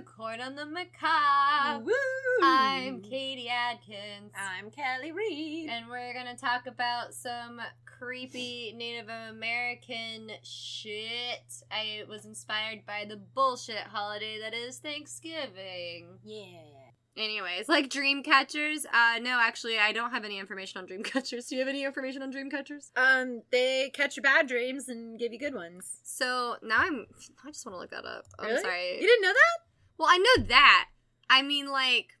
to Court on the Macabre. Woo! I'm Katie Adkins. I'm Kelly Reed. And we're going to talk about some creepy Native American shit. I was inspired by the bullshit holiday that is Thanksgiving. Yeah. Anyways, like Dreamcatchers, no, actually, I don't have any information on Dreamcatchers. Do you have any information on Dreamcatchers? They catch your bad dreams and give you good ones. So, I just want to look that up. Oh, really? I'm sorry. You didn't know that? Well, I know that. I mean, like,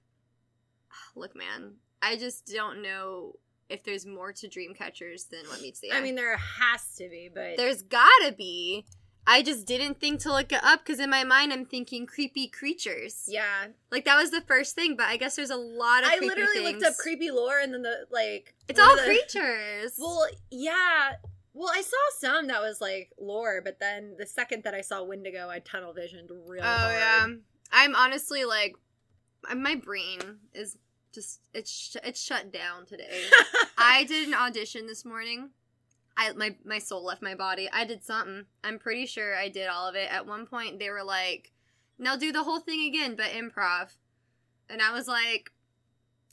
look, man, I just don't know if there's more to Dreamcatchers than what meets the eye. I mean, there has to be, but... There's gotta be. I just didn't think to look it up because in my mind I'm thinking creepy creatures. Yeah. Like, that was the first thing, but I guess there's a lot of creepy things. I literally looked up creepy lore and then it's all creatures. Well, yeah. Well, I saw some that was, like, lore, but then the second that I saw Wendigo, I tunnel visioned real hard. Oh, yeah. I'm honestly, like, my brain is just, it's shut down today. I did an audition this morning. My soul left my body. I did something. I'm pretty sure I did all of it. At one point, they were like, now do the whole thing again, but improv. And I was like,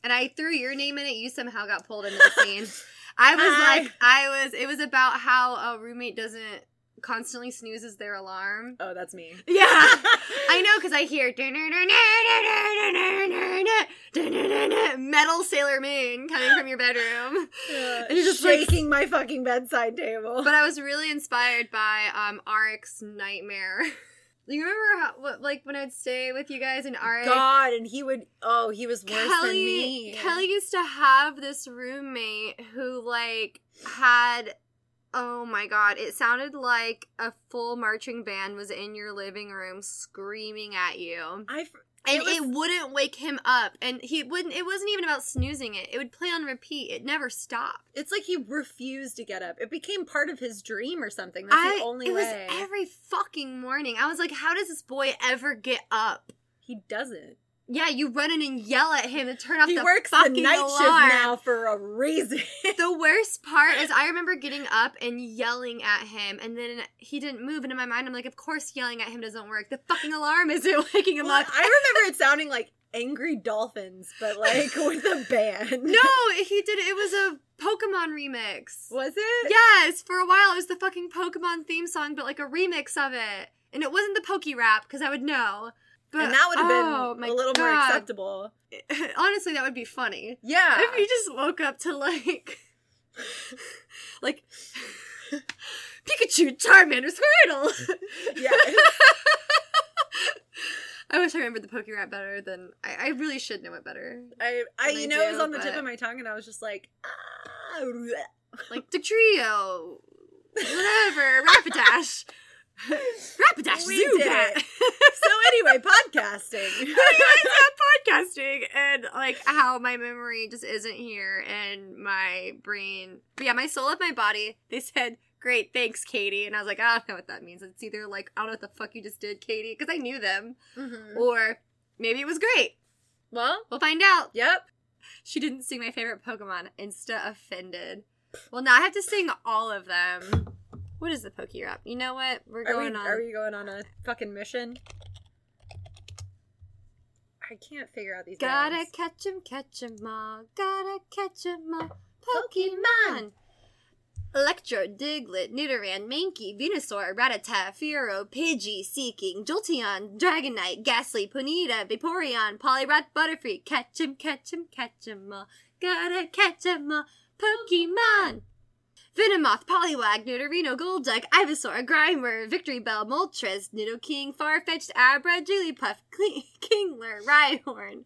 and I threw your name in it. You somehow got pulled into the scene. It was about how a roommate doesn't constantly snoozes their alarm. Oh, that's me. Yeah. I know, because I hear metal Sailor Moon coming from your bedroom. And you're just shaking my fucking bedside table. But I was really inspired by Arik's nightmare. You remember when I would stay with you guys in Arik? God, and he was worse than me. Kelly used to have this roommate who, like, had... Oh my God, it sounded like a full marching band was in your living room screaming at you. It wouldn't wake him up. And it wasn't even about snoozing it. It would play on repeat. It never stopped. It's like he refused to get up. It became part of his dream or something. That's the only way. It was every fucking morning. I was like, how does this boy ever get up? He doesn't. Yeah, you run in and yell at him to turn off the fucking alarm. He works the night shift now for a reason. The worst part is I remember getting up and yelling at him, and then he didn't move. And in my mind, I'm like, of course yelling at him doesn't work. The fucking alarm isn't waking him up. I remember it sounding like Angry Dolphins, but like with a band. No, he did. It was a Pokemon remix. Was it? Yes, for a while it was the fucking Pokemon theme song, but like a remix of it. And it wasn't the Poke Rap, because I would know. But, and that would have been a little more acceptable. Honestly, that would be funny. Yeah. If you just woke up to, like, Pikachu, Charmander, Squirtle. Yeah. I wish I remembered the Poke Rap better than, I really should know it better. I do, it was on the tip of my tongue, and I was just like, ah. Like, the trio, whatever, Rapidash. Rapidash, Zubat. So anyway, podcasting. Podcasting and like how my memory just isn't here and my brain. But yeah, my soul left my body. They said, "Great, thanks, Katie." And I was like, I don't know what that means. It's either like, I don't know what the fuck you just did, Katie, because I knew them, or maybe it was great. Well, we'll find out. Yep. She didn't sing my favorite Pokemon. Insta offended. Well, now I have to sing all of them. What is the Poke Rap? You know what? Are we going on a fucking mission? I can't figure out these names. Gotta catch em all. Gotta catch em all. Pokemon! Electro, Diglett, Nidoran, Mankey, Venusaur, Rattata, Fearow, Pidgey, Seeking, Jolteon, Dragonite, Ghastly, Ponita, Vaporeon, Poliwrath, Butterfree. Catch em, catch em, catch em all. Gotta catch em all. Pokemon! Venomoth, Poliwag, Nidorino, Golduck, Ivysaur, Grimer, Victorybell, Moltres, Nidoking, Farfetch'd, Abra, Jigglypuff, Kingler, Rhyhorn,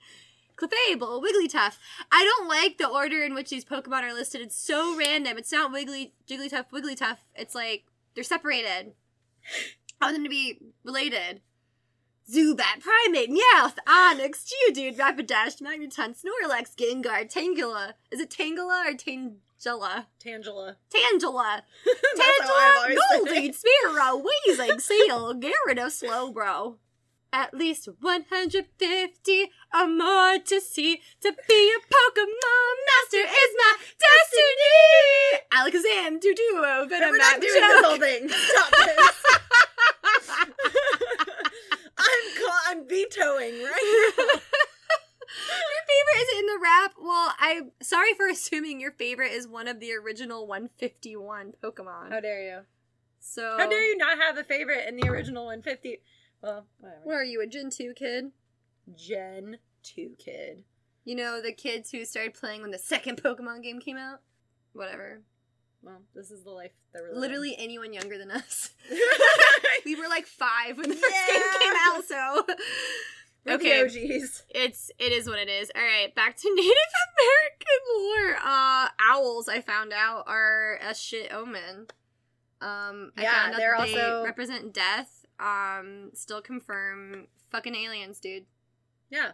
Clefable, Wigglytuff. I don't like the order in which these Pokemon are listed. It's so random. It's not Jigglytuff, Wigglytuff. It's like, they're separated. I want them to be related. Zubat, Primate, Meowth, Onix, Geodude, Rapidash, Magneton, Snorlax, Gengar, Tangela. Is it Tangela or Tangela. Tangela, Goldie, Spearow, Weezing, Seal, Gyarados, Slowbro. At least 150 or more to see. To be a Pokemon master is my destiny. Alakazam, Doduo, Venomoth. We're not doing this whole thing. Stop this. I'm beat tiptoeing right now. Your favorite is in the wrap. Well, I'm sorry for assuming your favorite is one of the original 151 Pokemon. How dare you? So how dare you not have a favorite in the original 150? Well, whatever. What are you, a Gen 2 kid? Gen 2 kid. You know, the kids who started playing when the second Pokemon game came out? Whatever. Well, this is the life that we're literally living. Anyone younger than us. We were like 5 when the first game came out, so... Okay, OGs. It is what it is. All right, back to Native American lore. Owls, I found out, are a shit omen. They represent death. Still confirm fucking aliens, dude. Yeah,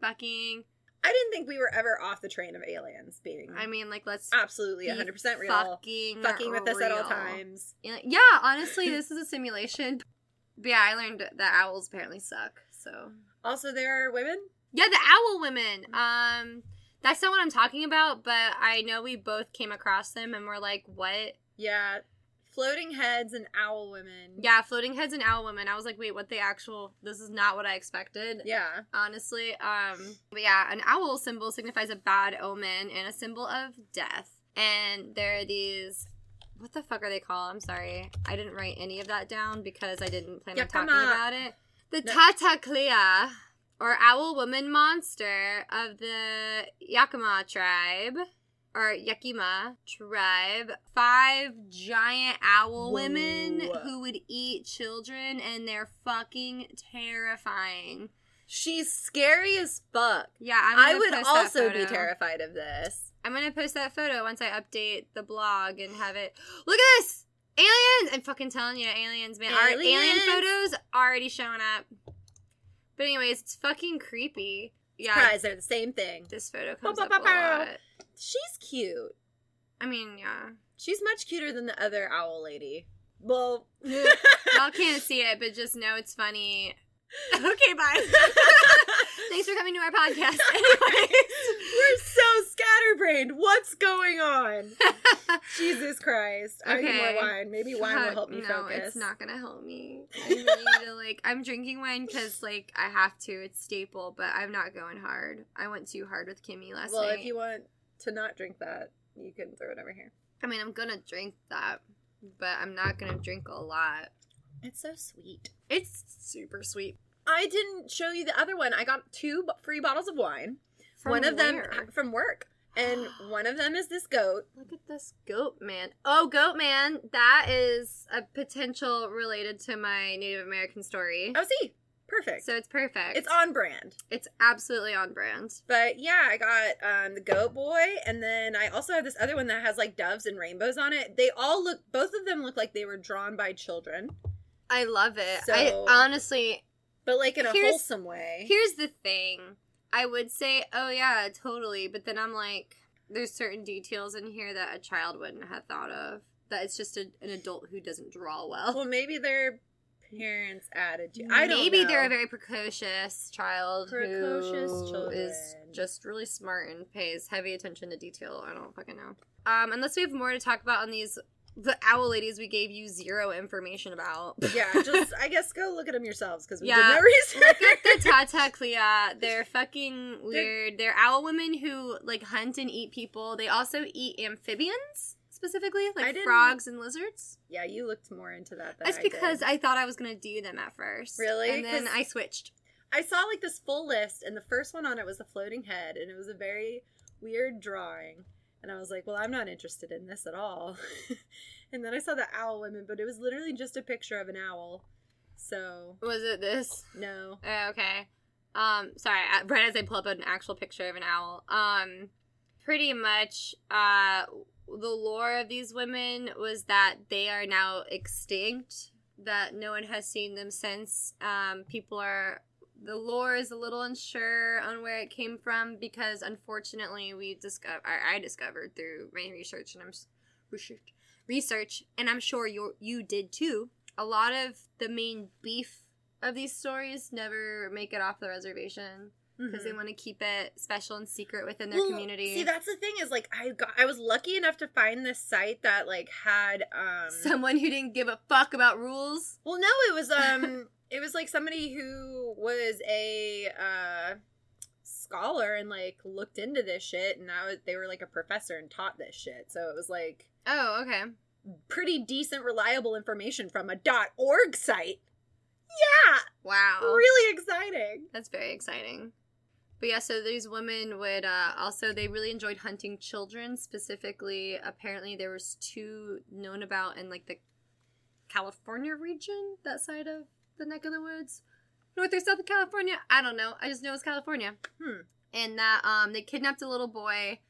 fucking. I didn't think we were ever off the train of aliens being. I mean, like, let's absolutely 100% real. Fucking with us at all times. Yeah, honestly, this is a simulation. But yeah, I learned that owls apparently suck. So. Also, there are women? Yeah, the owl women. That's not what I'm talking about, but I know we both came across them and we're like, what? Yeah. Floating heads and owl women. Yeah, floating heads and owl women. I was like, wait, what the actual... This is not what I expected. Yeah. Honestly. But yeah, an owl symbol signifies a bad omen and a symbol of death. And there are these... What the fuck are they called? I'm sorry. I didn't write any of that down because I didn't plan on talking about it. The Tah-tah-kle-ah, or owl woman monster of the Yakima tribe. 5 giant owl women who would eat children, and they're fucking terrifying. She's scary as fuck. Yeah, I would also be terrified of this. I'm gonna post that photo once I update the blog and have it. Look at this. Aliens! I'm fucking telling you, aliens, man. Our alien photos already showing up. But anyways, it's fucking creepy. Yeah. Surprise, they're the same thing. This photo comes up a lot. She's cute. I mean, yeah. She's much cuter than the other owl lady. Well. Y'all can't see it, but just know it's funny. Okay, bye. Thanks for coming to our podcast. Anyways. We're so scatterbrained. What's going on? Jesus Christ. Okay. I need more wine. Maybe wine will help me focus. No, it's not going to help me. I need to, I'm drinking wine because, I have to. It's staple, but I'm not going hard. I went too hard with Kimmy last night. Well, if you want to not drink that, you can throw it over here. I mean, I'm going to drink that, but I'm not going to drink a lot. It's so sweet. It's super sweet. I didn't show you the other one. I got 2 free bottles of wine. One of them from work. And one of them is this goat. Look at this goat man. Oh, goat man. That is a potential related to my Native American story. Oh, see. Perfect. So it's perfect. It's on brand. It's absolutely on brand. But yeah, I got the goat boy. And then I also have this other one that has doves and rainbows on it. They all look, both of them look like they were drawn by children. I love it. So, I honestly... But in a wholesome way. Here's the thing. I would say, oh yeah, totally. But then I'm there's certain details in here that a child wouldn't have thought of. That it's just an adult who doesn't draw well. Well, maybe their parents' attitude. I don't know. Maybe they're a very precocious child who is just really smart and pays heavy attention to detail. I don't fucking know. Unless we have more to talk about on these... The owl ladies we gave you 0 information about. Yeah, just, I guess, go look at them yourselves, because we did no research. Look at the Tah-tah-kle-ah. They're fucking weird. They're owl women who, hunt and eat people. They also eat amphibians, specifically, frogs and lizards. Yeah, you looked more into that than I did. That's because I thought I was going to do them at first. Really? And then I switched. I saw, this full list, and the first one on it was a floating head, and it was a very weird drawing. And I was like, well, I'm not interested in this at all. And then I saw the owl women, but it was literally just a picture of an owl. So. Was it this? No. Oh, okay. Sorry, right as I pull up an actual picture of an owl. Pretty much the lore of these women was that they are now extinct, that no one has seen them since. The lore is a little unsure on where it came from because, unfortunately, I discovered through my research, and I'm sure you did too. A lot of the main beef of these stories never make it off the reservation. because they want to keep it special and secret within their community. See, that's the thing is, like, I was lucky enough to find this site that, like, had, someone who didn't give a fuck about rules? Well, no, it was, it was, like, somebody who was a, scholar and, like, looked into this shit, and they were, like, a professor and taught this shit, so it was, like... Oh, okay. Pretty decent, reliable information from a .org site. Yeah! Wow. Really exciting. That's very exciting. But yeah, so these women would also, they really enjoyed hunting children. Specifically, apparently there was two known about in, like, the California region, that side of the neck of the woods. North or South of California? I don't know. I just know it's California. And that they kidnapped a little boy,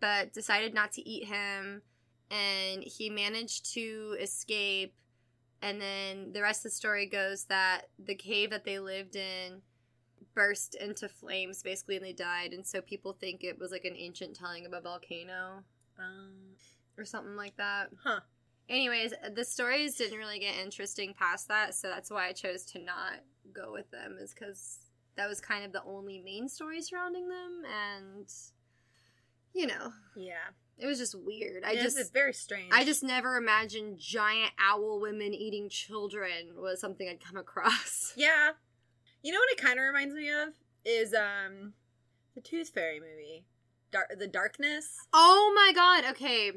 but decided not to eat him. And he managed to escape. And then the rest of the story goes that the cave that they lived in burst into flames, basically, and they died. And so people think it was, like, an ancient telling of a volcano or something like that. Huh. Anyways, the stories didn't really get interesting past that, so that's why I chose to not go with them, is because that was kind of the only main story surrounding them, and, you know. Yeah. It was just weird. It's very strange. I just never imagined giant owl women eating children was something I'd come across. Yeah. You know what it kind of reminds me of? Is the Tooth Fairy movie. The Darkness. Oh my god, okay.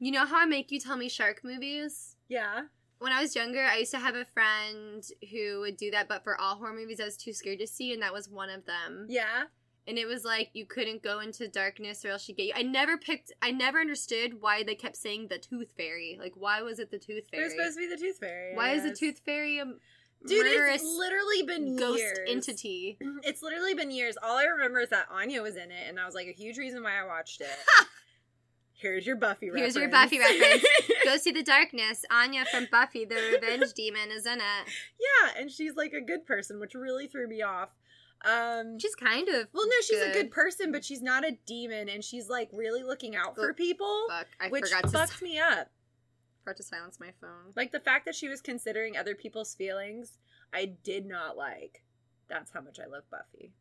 You know how I make you tell me shark movies? Yeah. When I was younger, I used to have a friend who would do that, but for all horror movies I was too scared to see, and that was one of them. Yeah. And it was like, you couldn't go into darkness or else she'd get you. I never understood why they kept saying the Tooth Fairy. Like, why was it the Tooth Fairy? It was supposed to be the Tooth Fairy. Why is the Tooth Fairy a murderous ghost entity? It's literally been years. All I remember is that Anya was in it, and I was like, a huge reason why I watched it. Here's your Buffy reference. Go see The Darkness. Anya from Buffy, the Revenge Demon, is in it. Yeah, and she's, like, a good person, which really threw me off. She's kind of she's a good person, but she's not a demon, and she's, like, really looking out for people, which fucked me up. I forgot to silence my phone. Like, the fact that she was considering other people's feelings, I did not like. That's how much I love Buffy.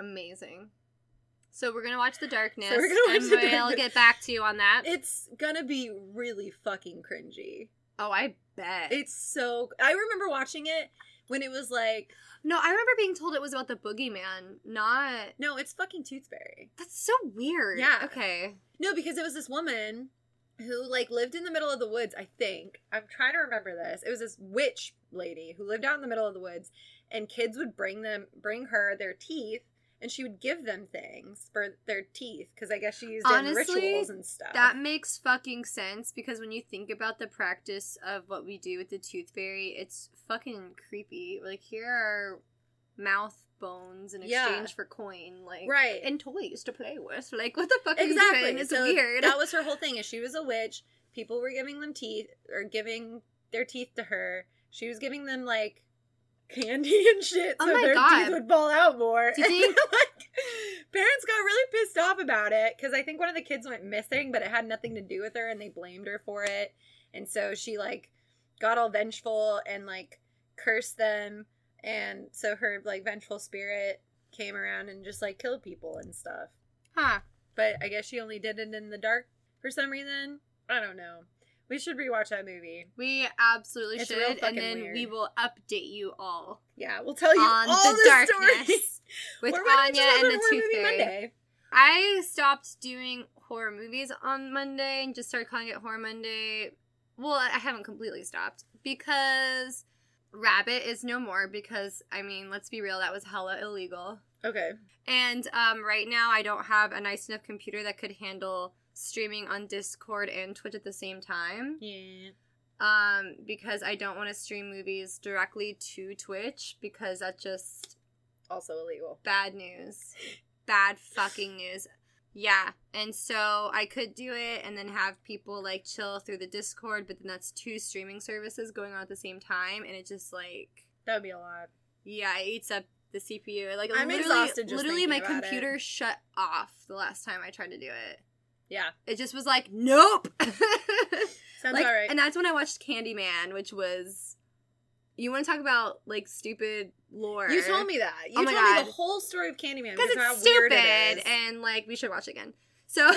Amazing. So we're going to watch The Darkness, and I'll get back to you on that. It's going to be really fucking cringy. Oh, I bet. I remember watching it when it was, like... No, I remember being told it was about the boogeyman, No, it's fucking Tooth Fairy. That's so weird. Yeah. Okay. No, because it was this woman who, like, lived in the middle of the woods, I think. I'm trying to remember this. It was this witch lady who lived out in the middle of the woods, and kids would bring her their teeth, and she would give them things for their teeth, because I guess she used it in rituals and stuff. That makes fucking sense, because when you think about the practice of what we do with the Tooth Fairy, it's fucking creepy. Like, here are mouth bones in exchange for coin, like, and toys to play with. Like, what the fuck are you doing? It's so weird. That was her whole thing, is she was a witch, people were giving them teeth, or giving their teeth to her, she was giving them, like, candy and shit, so their teeth would fall out more. Did you? Like, parents got really pissed off about it, because I think one of the kids went missing, but it had nothing to do with her, and they blamed her for it, and so she, like, got all vengeful and, like, cursed them, and so her, like, vengeful spirit came around and just, like, killed people and stuff. Huh. But I guess she only did it in the dark for some reason. I don't know. We should rewatch that movie. We absolutely should, and then we will update you all. Yeah, we'll tell you on all the Darkness with Anya and the Tooth Fairy. I stopped doing horror movies on Monday and just started calling it Horror Monday. Well, I haven't completely stopped because Rabbit is no more. Because I mean, let's be real, that was hella illegal. Okay. And right now, I don't have a nice enough computer that could handle streaming on Discord and Twitch at the same time. Yeah. Because I don't want to stream movies directly to Twitch, because that's just... Also illegal. Bad news. Bad fucking news. Yeah. And so I could do it and then have people, like, chill through the Discord, but then that's two streaming services going on at the same time, and it just, like... That would be a lot. Yeah, it eats up the CPU. Like, I'm exhausted just thinking about it. Literally, my computer shut off the last time I tried to do it. Yeah. It just was like, nope. Sounds like, all right. And that's when I watched Candyman, which was You want to talk about, like, stupid lore. You told me that. You told me the whole story of Candyman. Because it's stupid, and, like, we should watch it again. So,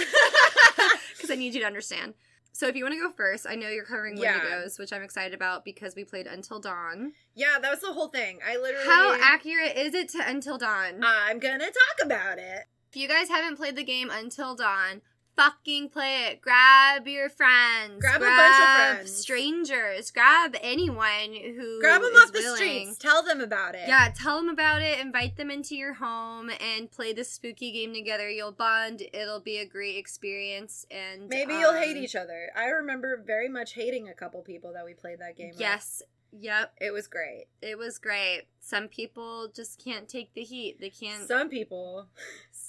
because I need you to understand. So if you want to go first, I know you're covering Wendigos, which I'm excited about because we played Until Dawn. Yeah, that was the whole thing. I literally... How accurate is it to Until Dawn? I'm going to talk about it. If you guys haven't played the game Until Dawn, fucking play it. Grab your friends. Grab a bunch of friends. Strangers. Grab anyone who Grab them off the streets. Tell them about it. Yeah, tell them about it. Invite them into your home and play this spooky game together. You'll bond. It'll be a great experience. And maybe you'll hate each other. I remember very much hating a couple people that we played that game with. Yes. Yep. It was great. It was great. Some people just can't take the heat. They can't. Some people.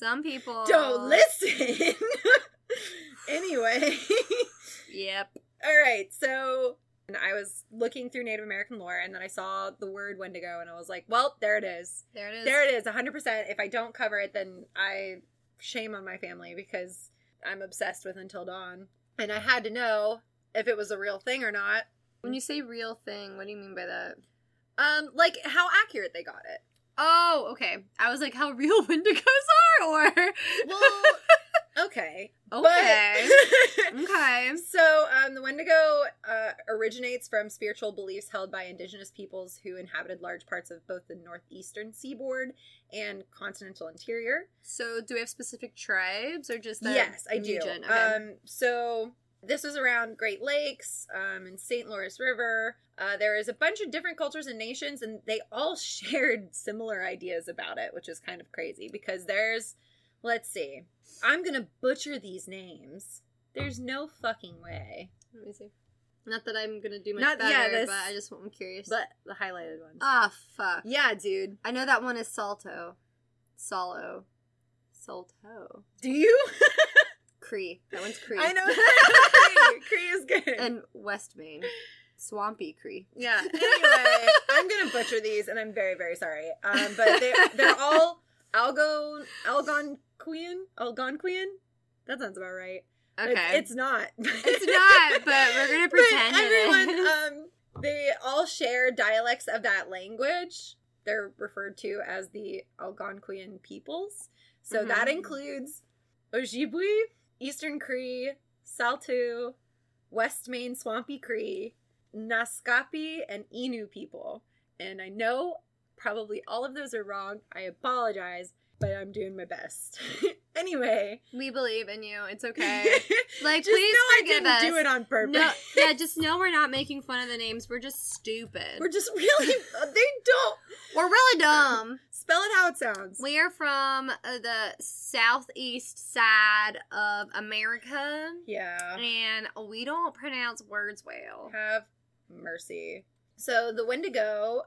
Don't listen. Anyway. Yep. All right. So I was looking through Native American lore, and then I saw the word Wendigo, and I was like, well, there it is. There it is. There it is. 100%. If I don't cover it, then I shame on my family because I'm obsessed with Until Dawn. And I had to know if it was a real thing or not. When you say real thing, what do you mean by that? Like how accurate they got it. Oh, okay. I was like, how real Wendigos are, or... Well, okay. Okay. But... Okay. So, the Wendigo originates from spiritual beliefs held by indigenous peoples who inhabited large parts of both the northeastern seaboard and continental interior. So, do we have specific tribes, or just... Yes, I do. Okay. So... This was around Great Lakes and St. Lawrence River. There is a bunch of different cultures and nations, and they all shared similar ideas about it, which is kind of crazy because there's, let's see, I'm going to butcher these names. There's no fucking way. Let me see. Not that I'm going to do much better, but I just, I'm curious. But the highlighted ones. Ah, oh, fuck. Yeah, dude. I know that one is Saulteaux. Do you? Cree. That one's Cree. I know. Cree is good. And West Maine. Swampy Cree. Yeah. Anyway, I'm going to butcher these, and I'm very, very sorry. But they're all Algonquian? Algonquian? That sounds about right. Okay. It's not. It's not, but we're going to pretend they all share dialects of that language. They're referred to as the Algonquian peoples. So that includes Ojibwe, Eastern Cree, Saulteaux, West Maine Swampy Cree, Naskapi, and Innu people. And I know probably all of those are wrong. I apologize, but I'm doing my best. Anyway. We believe in you. It's okay. Like, just please forgive us. I didn't do it on purpose. No, yeah, just know we're not making fun of the names. We're just stupid. We're just really, We're really dumb. Spell it how it sounds. We are from the southeast side of America. Yeah. And we don't pronounce words well. Have mercy. So the Wendigo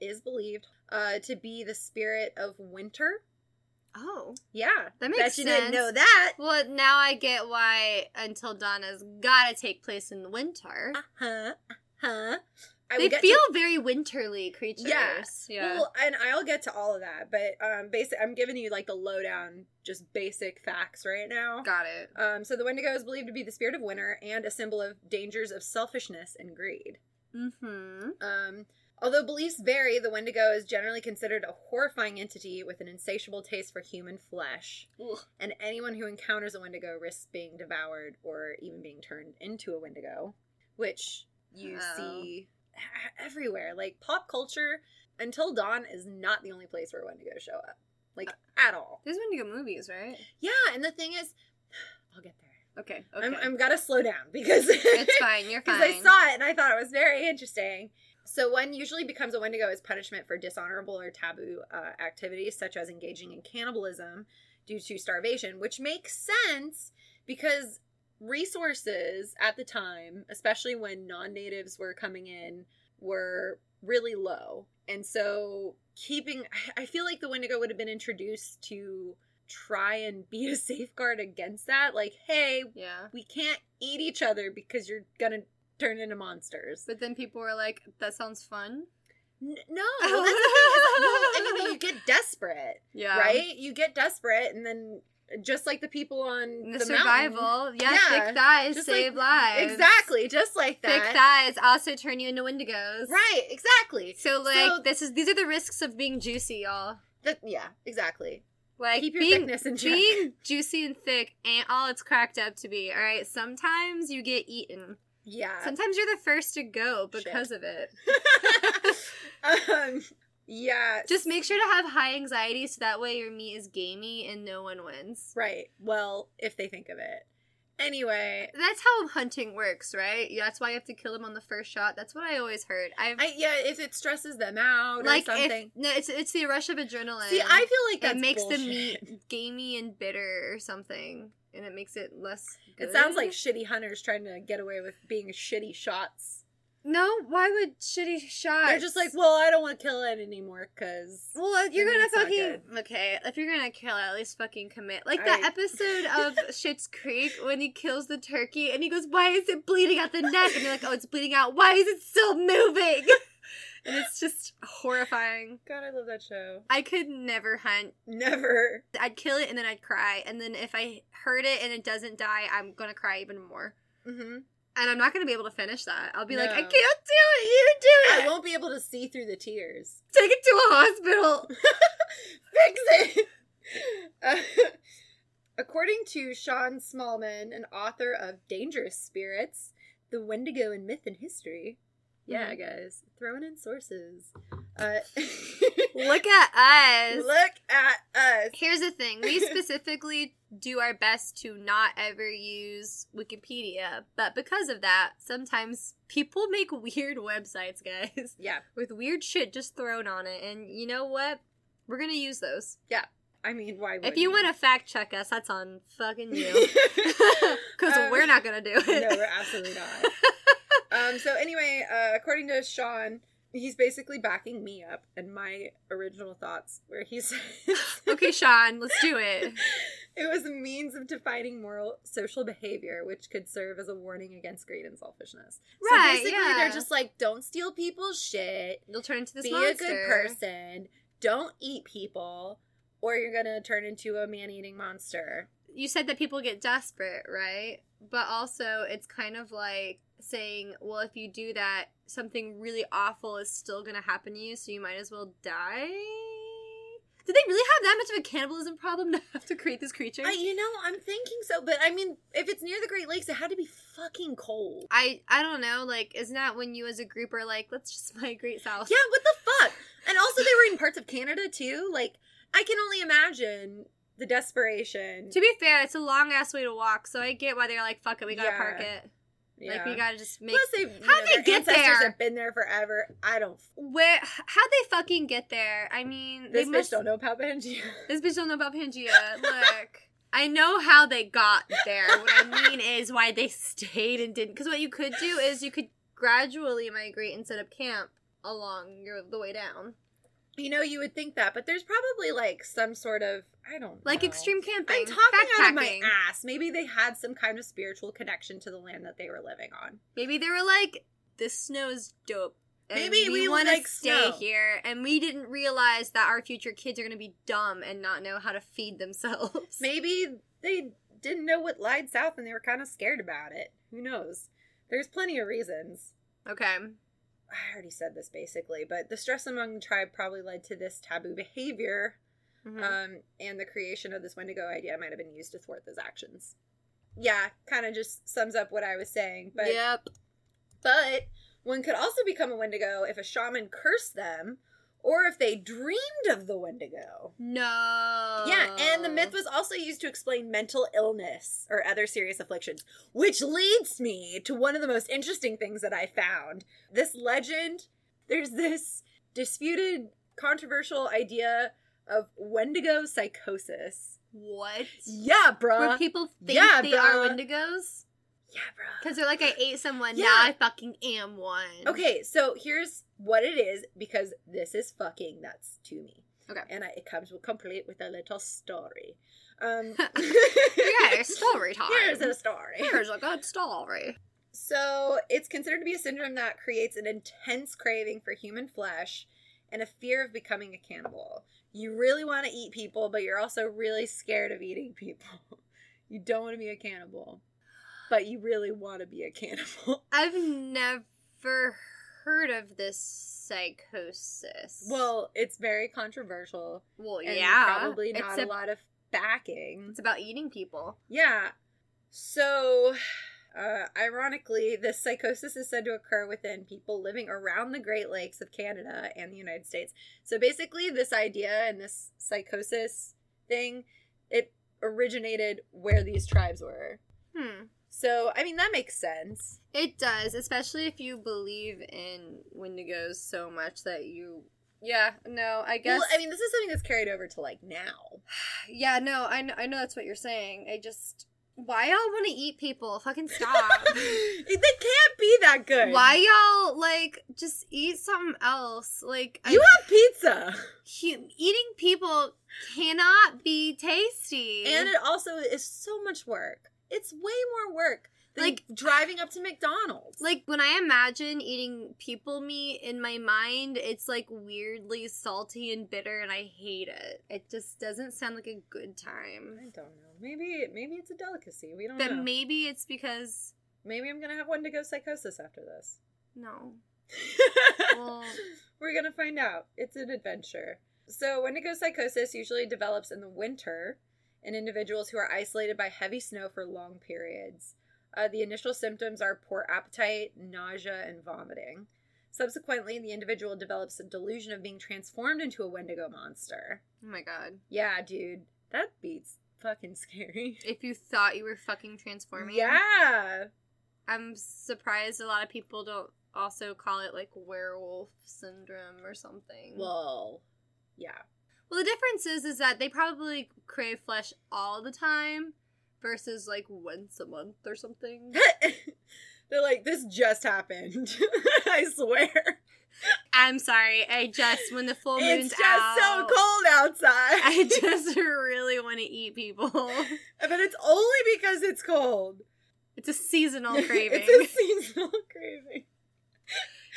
is believed to be the spirit of winter. Oh. Yeah. That makes sense. Bet you didn't know that. Well, now I get why Until Dawn has gotta take place in the winter. Uh-huh. Uh-huh. They feel very winterly creatures. Yeah. Yeah. Well, and I'll get to all of that, but I'm giving you like the lowdown, just basic facts right now. Got it. So the Wendigo is believed to be the spirit of winter and a symbol of dangers of selfishness and greed. Mm-hmm. Although beliefs vary, the Wendigo is generally considered a horrifying entity with an insatiable taste for human flesh. Ugh. And anyone who encounters a Wendigo risks being devoured or even being turned into a Wendigo, which you see everywhere. Like, pop culture, Until Dawn is not the only place where Wendigos show up. Like, at all. There's Wendigo movies, right? Yeah, and the thing is, I'll get there. Okay. I'm gotta slow down because... It's fine, you're fine. Because I saw it and I thought it was very interesting. So one usually becomes a Wendigo as punishment for dishonorable or taboo activities, such as engaging in cannibalism due to starvation, which makes sense because resources at the time, especially when non-natives were coming in, were really low. And so I feel like the Wendigo would have been introduced to try and be a safeguard against that. Like, hey, yeah, we can't eat each other because you're going to turn into monsters. But then people were like, that sounds fun. No. Well, that's the thing. I mean, you get desperate. Yeah. Right? You get desperate, and then just like the people on the survival mountain. Yeah, thick thighs save lives. Exactly, just like that. Thick thighs also turn you into Wendigos. Right, exactly. So these are the risks of being juicy, y'all. Yeah, exactly. Keep your thickness in check. Being juicy and thick ain't all it's cracked up to be, all right? Sometimes you get eaten. Yeah. Sometimes you're the first to go because of it. Yeah. Just make sure to have high anxiety so that way your meat is gamey and no one wins. Right. Well, if they think of it. Anyway. That's how hunting works, right? That's why you have to kill them on the first shot. That's what I always heard. If it stresses them out or something. It's the rush of adrenaline. See, I feel like that's bullshit. The meat gamey and bitter or something. And it makes it less good. It sounds like shitty hunters trying to get away with being shitty shots. No, why would shitty shots? They're just like, well, I don't want to kill it anymore, because... Well, if you're gonna fucking... Okay, if you're gonna kill it, at least fucking commit. Like that episode of Schitt's Creek when he kills the turkey, and he goes, why is it bleeding out the neck? And you're like, oh, it's bleeding out. Why is it still moving? And it's just horrifying. God, I love that show. I could never hunt. Never. I'd kill it, and then I'd cry. And then if I hurt it and it doesn't die, I'm gonna cry even more. Mm-hmm. And I'm not going to be able to finish that. I'll be like, I can't do it. You do it. I won't be able to see through the tears. Take it to a hospital. Fix it. According to Sean Smallman, an author of Dangerous Spirits, The Wendigo in Myth and History. Yeah, guys. Throwing in sources. Look at us. Look at us. Here's the thing. We specifically do our best to not ever use Wikipedia. But because of that, sometimes people make weird websites, guys. Yeah. With weird shit just thrown on it. And you know what? We're going to use those. Yeah. I mean, why would If you want to fact check us, that's on fucking you. Because we're not going to do it. No, we're absolutely not. So anyway, according to Sean, he's basically backing me up and my original thoughts where he says... Okay, Sean, let's do it. It was a means of defining moral social behavior, which could serve as a warning against greed and selfishness. Right, so basically, they're just like, don't steal people's shit. You'll turn into this monster. Be a good person. Don't eat people, or you're going to turn into a man-eating monster. You said that people get desperate, right? But also, it's kind of like... saying, well, if you do that, something really awful is still going to happen to you, so you might as well die? Did they really have that much of a cannibalism problem to have to create this creature? I'm thinking so, but I mean, if it's near the Great Lakes, it had to be fucking cold. I don't know, isn't that when you as a group are like, let's just migrate south? Yeah, what the fuck? And also, they were in parts of Canada, too. I can only imagine... the desperation. To be fair, it's a long-ass way to walk, so I get why they're like, fuck it, we gotta park it. Yeah. We gotta just make... Plus, how'd they get there? Their ancestors have been there forever. I don't... How'd they fucking get there? I mean, this bitch don't know about Pangea. This bitch don't know about Pangea. Look, I know how they got there. What I mean is why they stayed and didn't... Because what you could do is you could gradually migrate and set up camp along the way down. You would think that, but there's probably, some sort of, I don't know. Extreme camping. I'm talking out of my ass. Maybe they had some kind of spiritual connection to the land that they were living on. Maybe they were like, this snow is dope. And maybe we want to stay here. And we didn't realize that our future kids are going to be dumb and not know how to feed themselves. Maybe they didn't know what lied south and they were kind of scared about it. Who knows? There's plenty of reasons. Okay. I already said this basically, but the stress among the tribe probably led to this taboo behavior, and the creation of this Wendigo idea might have been used to thwart those actions. Yeah, kind of just sums up what I was saying. But, But one could also become a Wendigo if a shaman cursed them, or if they dreamed of the Wendigo. No. Yeah, and the myth was also used to explain mental illness or other serious afflictions, which leads me to one of the most interesting things that I found. This legend, there's this disputed, controversial idea of Wendigo psychosis. What? Yeah, bruh. Where people think they are Wendigos? Yeah, bro. Because they're like, I ate someone, now I fucking am one. Okay, so here's what it is, because this is fucking nuts to me. Okay. And it comes complete with a little story. Yeah, story time. Here's a story. Here's a good story. So, it's considered to be a syndrome that creates an intense craving for human flesh and a fear of becoming a cannibal. You really want to eat people, but you're also really scared of eating people. You don't want to be a cannibal, but you really want to be a cannibal. I've never heard of this psychosis. Well, it's very controversial. Well, yeah. Probably not a lot of backing. It's about eating people. Yeah. So, ironically, this psychosis is said to occur within people living around the Great Lakes of Canada and the United States. So basically, this idea and this psychosis thing, it originated where these tribes were. So, I mean, that makes sense. It does, especially if you believe in Wendigos so much that you... Yeah, no, I guess... Well, I mean, this is something that's carried over to, like, now. Yeah, no, I know that's what you're saying. I just... Why y'all want to eat people? Fucking stop. They can't be that good. Why y'all, like, just eat something else? Like... You have pizza! Eating people cannot be tasty. And it also is so much work. It's way more work than, like, driving up to McDonald's. Like, when I imagine eating people meat in my mind, it's, like, weirdly salty and bitter, and I hate it. It just doesn't sound like a good time. I don't know. Maybe it's a delicacy. We don't know. But maybe it's because... Maybe I'm going to have Wendigo psychosis after this. No. Well, we're going to find out. It's an adventure. So, Wendigo psychosis usually develops in the winter in individuals who are isolated by heavy snow for long periods. The initial symptoms are poor appetite, nausea, and vomiting. Subsequently, the individual develops a delusion of being transformed into a Wendigo monster. Oh my god. Yeah, dude. That beats fucking scary. If you thought you were fucking transforming. Yeah! I'm surprised a lot of people don't also call it, like, werewolf syndrome or something. Well, yeah. Well, the difference is that they probably crave flesh all the time versus, like, once a month or something. They're like, this just happened. I swear. I'm sorry. When the full moon's out. It's just so cold outside. I just really want to eat people. But it's only because it's cold. It's a seasonal craving. It's a seasonal craving.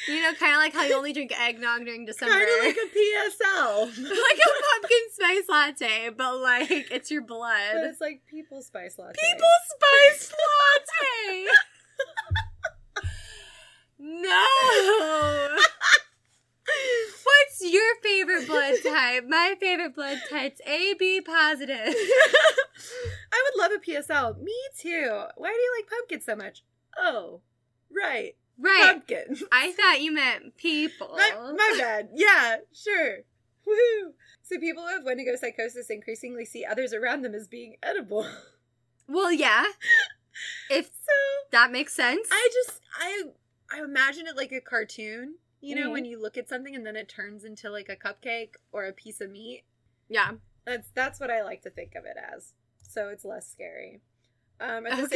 You know, kind of like how you only drink eggnog during December. Kind of like a PSL. Like a pumpkin spice latte, but, like, it's your blood. But it's like people spice latte. People spice latte! No! What's your favorite blood type? My favorite blood type's AB positive. I would love a PSL. Me too. Why do you like pumpkin so much? Oh, right. Right. Pumpkins. I thought you meant people. My bad. Yeah, sure. Woo. So people with Wendigo psychosis increasingly see others around them as being edible. Well, yeah. If so, that makes sense. I imagine it like a cartoon. You know, when you look at something and then it turns into, like, a cupcake or a piece of meat. Yeah. That's what I like to think of it as. So it's less scary. And at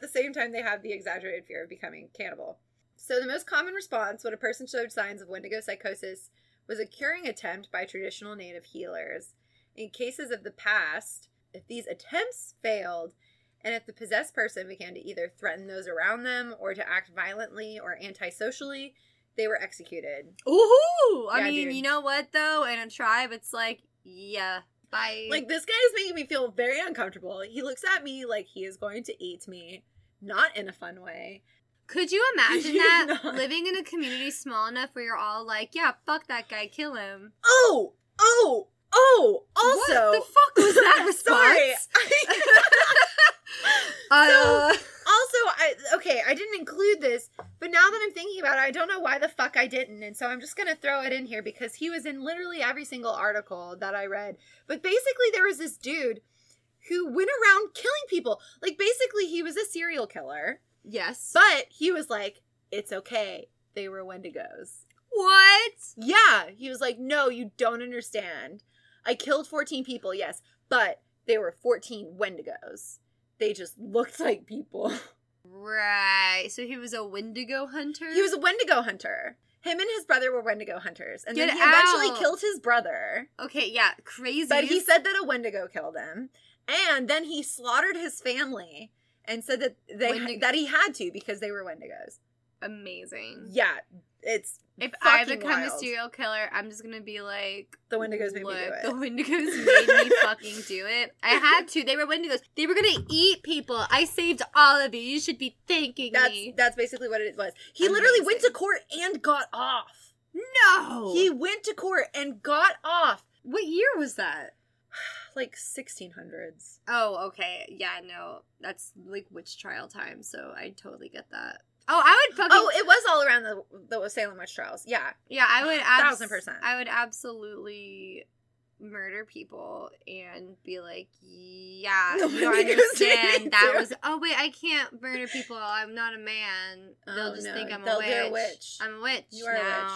the same time, they have the exaggerated fear of becoming cannibal. So the most common response when a person showed signs of Wendigo psychosis was a curing attempt by traditional native healers. In cases of the past, if these attempts failed, and if the possessed person began to either threaten those around them or to act violently or antisocially, they were executed. Ooh! Yeah, I mean, dude. You know what, though? In a tribe, it's like, yeah. Bye. Like, this guy is making me feel very uncomfortable. He looks at me like he is going to eat me, not in a fun way. Could you imagine that? Living in a community small enough where you're all like, yeah, fuck that guy, kill him. Oh! Also, what the fuck was that response? Sorry. I didn't include this, but now that I'm thinking about it, I don't know why the fuck I didn't, and so I'm just gonna throw it in here because he was in literally every single article that I read. But basically, there was this dude who went around killing people. Like, basically, he was a serial killer. Yes. But he was like, it's okay, they were Wendigos. What? Yeah. He was like, no, you don't understand. I killed 14 people, yes, but they were 14 Wendigos. They just looked like people. Right. So he was a Wendigo hunter? He was a Wendigo hunter. Him and his brother were Wendigo hunters. And then he eventually killed his brother. Okay, yeah. Crazy. But he said that a Wendigo killed him. And then he slaughtered his family and said that he had to because they were Wendigos. Amazing. Yeah. It's if I become wild. A serial killer, I'm just gonna be like, the Wendigos made me do it. The Wendigos made me fucking do it. I had to. They were Wendigos. They were gonna eat people. I saved all of you. You should be thanking me. That's basically what it was. He literally went to court and got off. No, he went to court and got off. What year was that? Like 1600s. Oh, okay. Yeah, no, that's like witch trial time. So I totally get that. Oh, I would fucking... Oh, it was all around the Salem witch trials. Yeah. Yeah, I would... 1,000%. I would absolutely murder people and be like, yeah, you don't understand. That was... Oh, wait, I can't murder people. I'm not a man. They'll just think I'm a witch. They're a witch. I'm a witch. You are a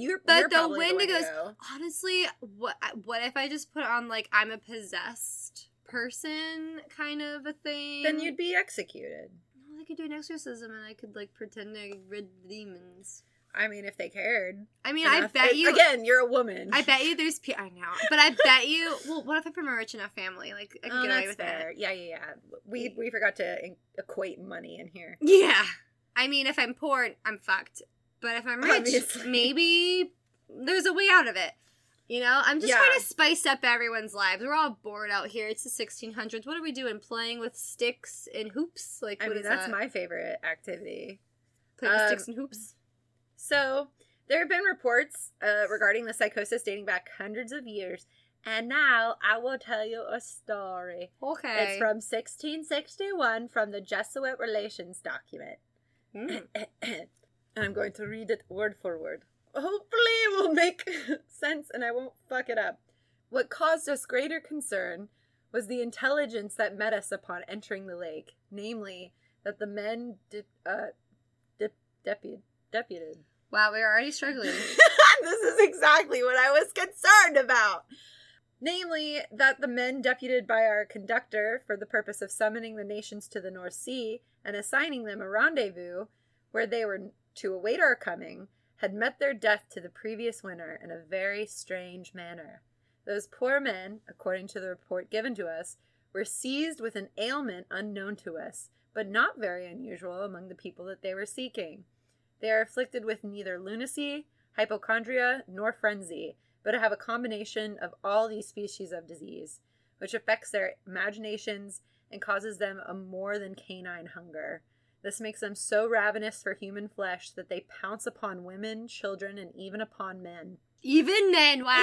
witch. But the Wendigos... Honestly, what if I just put on, like, I'm a possessed person kind of a thing? Then you'd be executed. I could do an exorcism and I could, like, pretend to rid the demons. I mean, if they cared. I mean, enough. I bet you... Again, you're a woman. I bet you there's... I know. But I bet you... Well, what if I'm from a rich enough family? Like, I can get away with it. Yeah. We forgot to equate money in here. Yeah. I mean, if I'm poor, I'm fucked. But if I'm rich, obviously, maybe there's a way out of it. You know? I'm just trying to spice up everyone's lives. We're all bored out here. It's the 1600s. What are we doing? Playing with sticks and hoops? Like, I mean, that's my favorite activity. Playing with sticks and hoops. So, there have been reports regarding the psychosis dating back hundreds of years. And now, I will tell you a story. Okay. It's from 1661 from the Jesuit Relations document. And I'm going to read it word for word. Hopefully it will make sense and I won't fuck it up. What caused us greater concern was the intelligence that met us upon entering the lake, namely that the men deputed. Wow, we're already struggling. This is exactly what I was concerned about. Namely, that the men deputed by our conductor for the purpose of summoning the nations to the North Sea and assigning them a rendezvous where they were to await our coming, had met their death to the previous winter in a very strange manner. Those poor men, according to the report given to us, were seized with an ailment unknown to us, but not very unusual among the people that they were seeking. They are afflicted with neither lunacy, hypochondria, nor frenzy, but have a combination of all these species of disease, which affects their imaginations and causes them a more than canine hunger. This makes them so ravenous for human flesh that they pounce upon women, children, and even upon men. Even men, wow.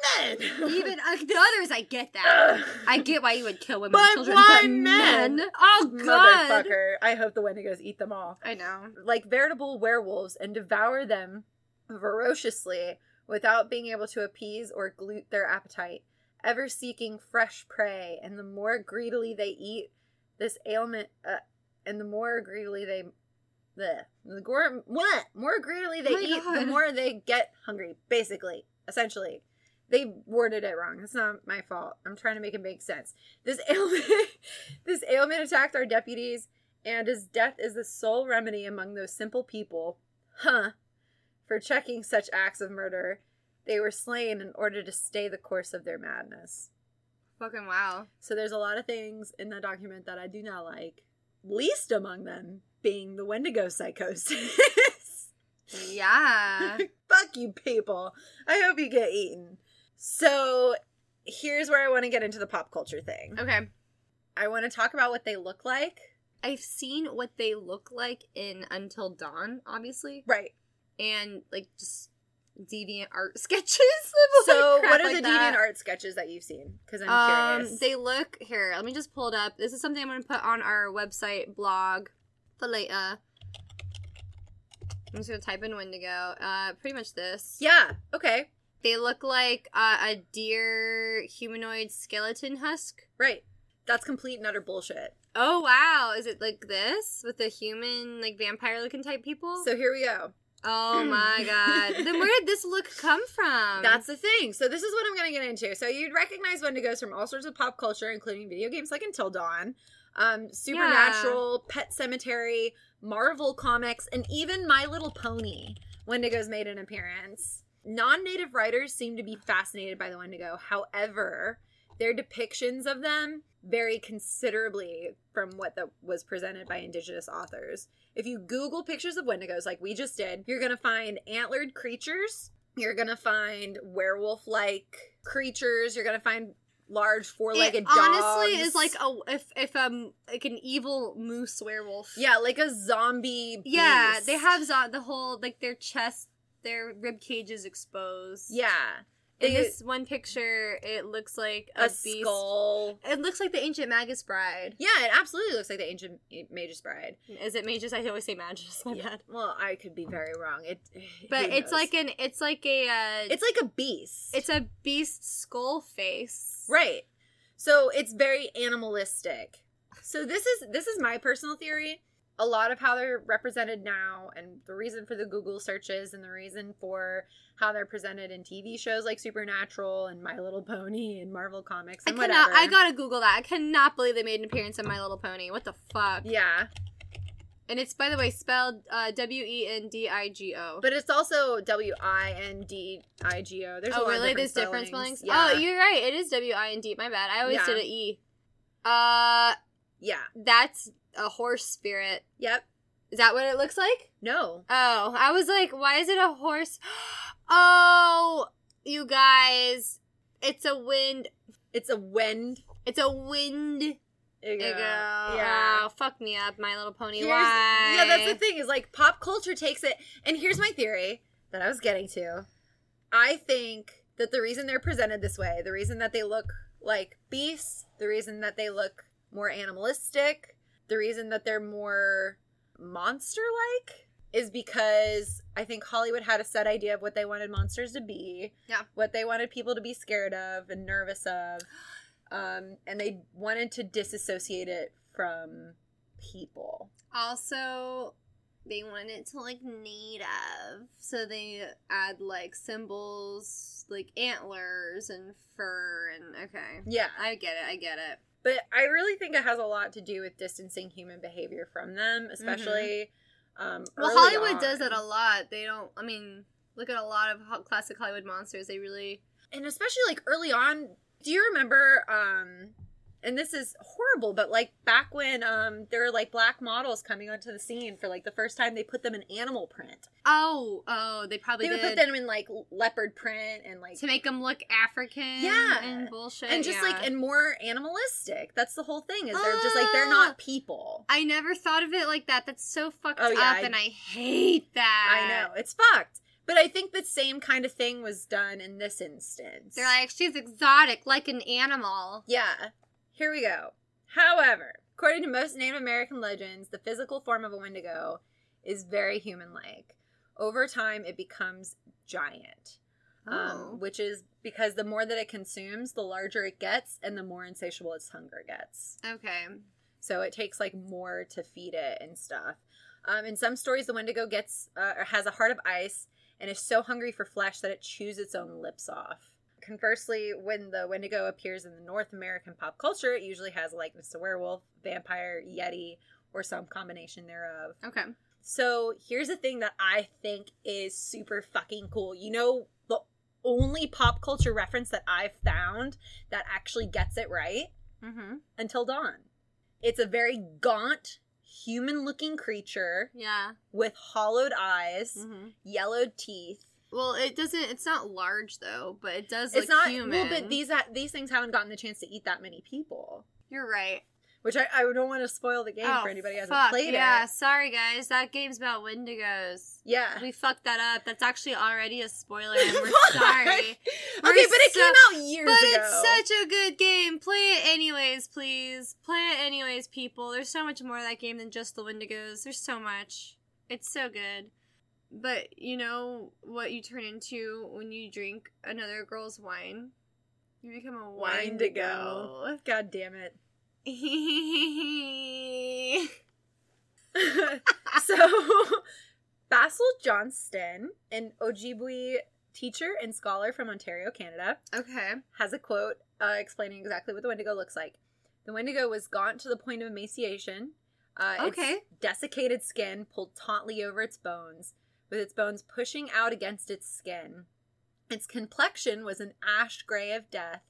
The others, I get that. I get why you would kill women and children. Why but men? Oh, God. Motherfucker. I hope the Wendigos eat them all. I know. Like veritable werewolves and devour them voraciously without being able to appease or glut their appetite, ever seeking fresh prey. And the more greedily they eat this ailment... the more they get hungry, basically. Essentially. They worded it wrong. It's not my fault. I'm trying to make it make sense. This ailment attacked our deputies, and his death is the sole remedy among those simple people, for checking such acts of murder. They were slain in order to stay the course of their madness. Fucking wow. So there's a lot of things in that document that I do not like. Least among them being the Wendigo psychosis. Yeah. Fuck you people. I hope you get eaten. So here's where I want to get into the pop culture thing. Okay. I want to talk about what they look like. I've seen what they look like in Until Dawn, obviously. Right. And like just deviant art sketches. So what are the deviant art sketches that you've seen? Because I'm curious. They look... Here, let me just pull it up. This is something I'm going to put on our website blog for later. I'm just going to type in Wendigo. Pretty much this. Yeah, okay. They look like a deer humanoid skeleton husk. Right. That's complete and utter bullshit. Oh, wow. Is it like this? With the human, like, vampire-looking type people? So here we go. Oh, my God. Then where did this look come from? That's the thing. So this is what I'm going to get into. So you'd recognize Wendigos from all sorts of pop culture, including video games like Until Dawn, Supernatural, Pet Sematary, Marvel Comics, and even My Little Pony. Wendigos made an appearance. Non-native writers seem to be fascinated by the Wendigo. However, their depictions of them vary considerably from what was presented by Indigenous authors. If you Google pictures of Wendigos, like we just did, you're going to find antlered creatures. You're going to find werewolf-like creatures. You're going to find large four-legged dogs. It honestly is like a like an evil moose werewolf. Yeah, like a zombie beast. Yeah, they have the whole, like, their chest, their rib cage is exposed. Yeah. In this one picture, it looks like a beast. Skull. It looks like the Ancient Magus Bride. Yeah, it absolutely looks like the Ancient Magus Bride. Is it Magus? I always say Magus. My bad. Well, I could be very wrong. But it's like it's like a beast. It's a beast skull face. Right. So it's very animalistic. So this is my personal theory. A lot of how they're represented now, and the reason for the Google searches, and the reason for how they're presented in TV shows like Supernatural and My Little Pony and Marvel Comics and whatever. I gotta Google that. I cannot believe they made an appearance in My Little Pony. What the fuck? Yeah. And it's, by the way, spelled W-E-N-D-I-G-O. But it's also W-I-N-D-I-G-O. There's a lot of different spellings. Different spellings? Yeah. Oh, you're right. It is W-I-N-D. My bad. I always did an E. Yeah. That's a horse spirit. Yep. Is that what it looks like? No. Oh, I was like, why is it a horse? Oh, you guys, it's a wind. It go. Yeah. Wow, fuck me up, My Little Pony. Why? Yeah, that's the thing, is like pop culture takes it. And here's my theory that I was getting to. I think that the reason they're presented this way, the reason that they look like beasts, the reason that they look more animalistic, the reason that they're more monster-like is because I think Hollywood had a set idea of what they wanted monsters to be, what they wanted people to be scared of and nervous of, and they wanted to disassociate it from people. Also, they want it to look native, so they add, like, symbols, like antlers and fur and, okay. Yeah. I get it. But I really think it has a lot to do with distancing human behavior from them, especially well, Hollywood does it a lot. They don't, I mean, look at a lot of classic Hollywood monsters. They really... And especially, like, early on, do you remember, and this is horrible, but, like, back when there were, like, black models coming onto the scene for, like, the first time, they put them in animal print. Oh, they probably did. They would put them in, like, leopard print and, like... To make them look African and bullshit. And just, like, and more animalistic. That's the whole thing, is they're just, like, they're not people. I never thought of it like that. That's so fucked up, and I hate that. I know. It's fucked. But I think the same kind of thing was done in this instance. They're like, she's exotic, like an animal. Yeah. Here we go. However, according to most Native American legends, the physical form of a Wendigo is very human-like. Over time, it becomes giant, which is because the more that it consumes, the larger it gets, and the more insatiable its hunger gets. Okay. So it takes, like, more to feed it and stuff. In some stories, the Wendigo gets or has a heart of ice and is so hungry for flesh that it chews its own lips off. Conversely, when the Wendigo appears in the North American pop culture, it usually has a likeness to werewolf, vampire, yeti, or some combination thereof. Okay. So here's the thing that I think is super fucking cool. You know, the only pop culture reference that I've found that actually gets it right? Mm-hmm. Until Dawn. It's a very gaunt, human-looking creature. Yeah. With hollowed eyes, yellowed teeth. Well, it doesn't. It's not large though, but it does look human. Well, but these things haven't gotten the chance to eat that many people. You're right. Which I don't want to spoil the game for anybody who hasn't played it. Yeah, sorry guys, that game's about Wendigos. Yeah, we fucked that up. That's actually already a spoiler, and we're sorry. Okay, but it came out years ago. But it's such a good game. Play it anyways, please. Play it anyways, people. There's so much more of that game than just the Wendigos. There's so much. It's so good. But you know what you turn into when you drink another girl's wine? You become a Windigo. God damn it. So, Basil Johnston, an Ojibwe teacher and scholar from Ontario, Canada, has a quote explaining exactly what the Wendigo looks like. The Wendigo was gaunt to the point of emaciation. Its desiccated skin pulled tautly over its bones, with its bones pushing out against its skin. Its complexion was an ash gray of death,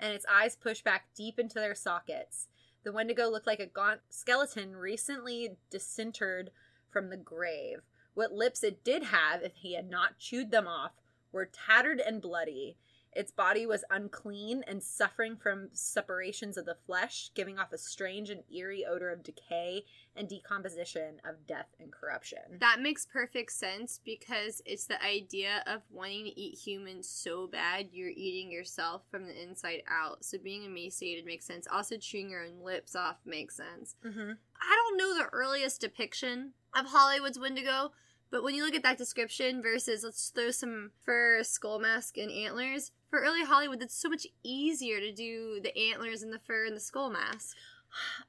and its eyes pushed back deep into their sockets. The Wendigo looked like a gaunt skeleton recently disinterred from the grave. What lips it did have, if he had not chewed them off, were tattered and bloody. Its body was unclean and suffering from separations of the flesh, giving off a strange and eerie odor of decay and decomposition, of death and corruption. That makes perfect sense, because it's the idea of wanting to eat humans so bad you're eating yourself from the inside out. So being emaciated makes sense. Also chewing your own lips off makes sense. Mm-hmm. I don't know the earliest depiction of Hollywood's Wendigo, but when you look at that description versus let's throw some fur, skull mask, and antlers, for early Hollywood, it's so much easier to do the antlers and the fur and the skull mask.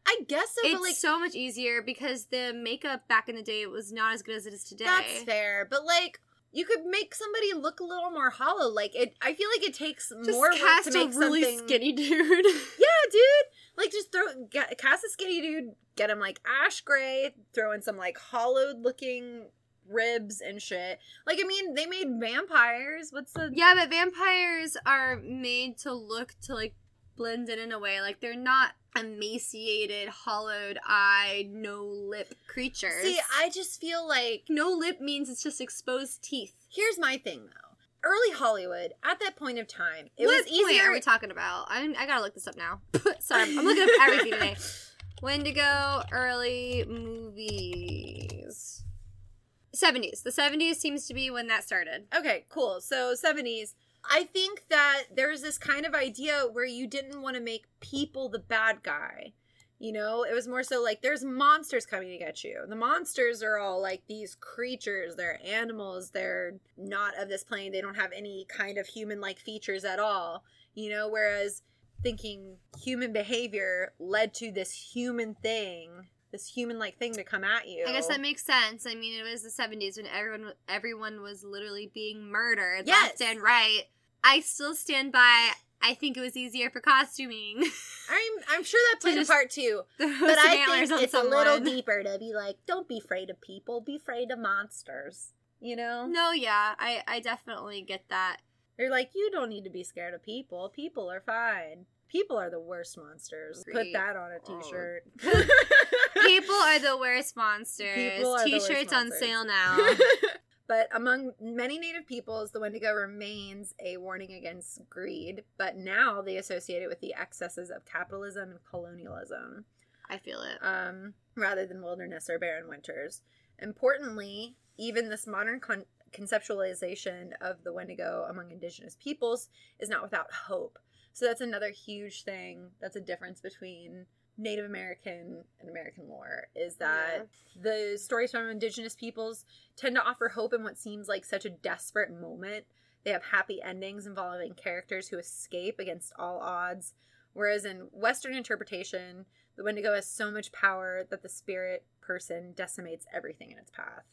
I guess so, but like... It's so much easier because the makeup back in the day was not as good as it is today. That's fair, but like... You could make somebody look a little more hollow. Like, it. I feel like it takes just more work to make something... Just cast a really skinny dude. Yeah, dude. Like, just cast a skinny dude, get him, like, ash gray, throw in some, like, hollowed-looking ribs and shit. Like, I mean, they made vampires. What's the... Yeah, but vampires are made to look to, like, blend in a way. Like, they're not emaciated, hollowed-eyed, no-lip creatures. See, I just feel like... No-lip means it's just exposed teeth. Here's my thing, though. Early Hollywood, at that point of time, it was easier... What point are we talking about? I gotta look this up now. Sorry, I'm looking up everything today. Wendigo, early movies. 70s. The 70s seems to be when that started. Okay, cool. So, 70s. I think that there's this kind of idea where you didn't want to make people the bad guy, you know? It was more so like, there's monsters coming to get you. The monsters are all like these creatures. They're animals. They're not of this plane. They don't have any kind of human-like features at all, you know? Whereas thinking human behavior led to this human thing, this human-like thing to come at you. I guess that makes sense. I mean, it was the 70s when everyone was literally being murdered left and right. I still stand by, I think it was easier for costuming. I'm sure that played a part, too. But I think it's a little deeper to be like, don't be afraid of people, be afraid of monsters, you know? No, yeah, I definitely get that. They're like, you don't need to be scared of people. People are fine. People are the worst monsters. Put that on a t-shirt. Oh. People are the worst monsters. T-shirts on sale now. But among many Native peoples, the Wendigo remains a warning against greed, but now they associate it with the excesses of capitalism and colonialism. I feel it. Rather than wilderness or barren winters. Importantly, even this modern conceptualization of the Wendigo among indigenous peoples is not without hope. So that's another huge thing. That's a difference between Native American and American lore, is that the stories from indigenous peoples tend to offer hope in what seems like such a desperate moment. They have happy endings involving characters who escape against all odds. Whereas in Western interpretation, the Wendigo has so much power that the spirit person decimates everything in its path.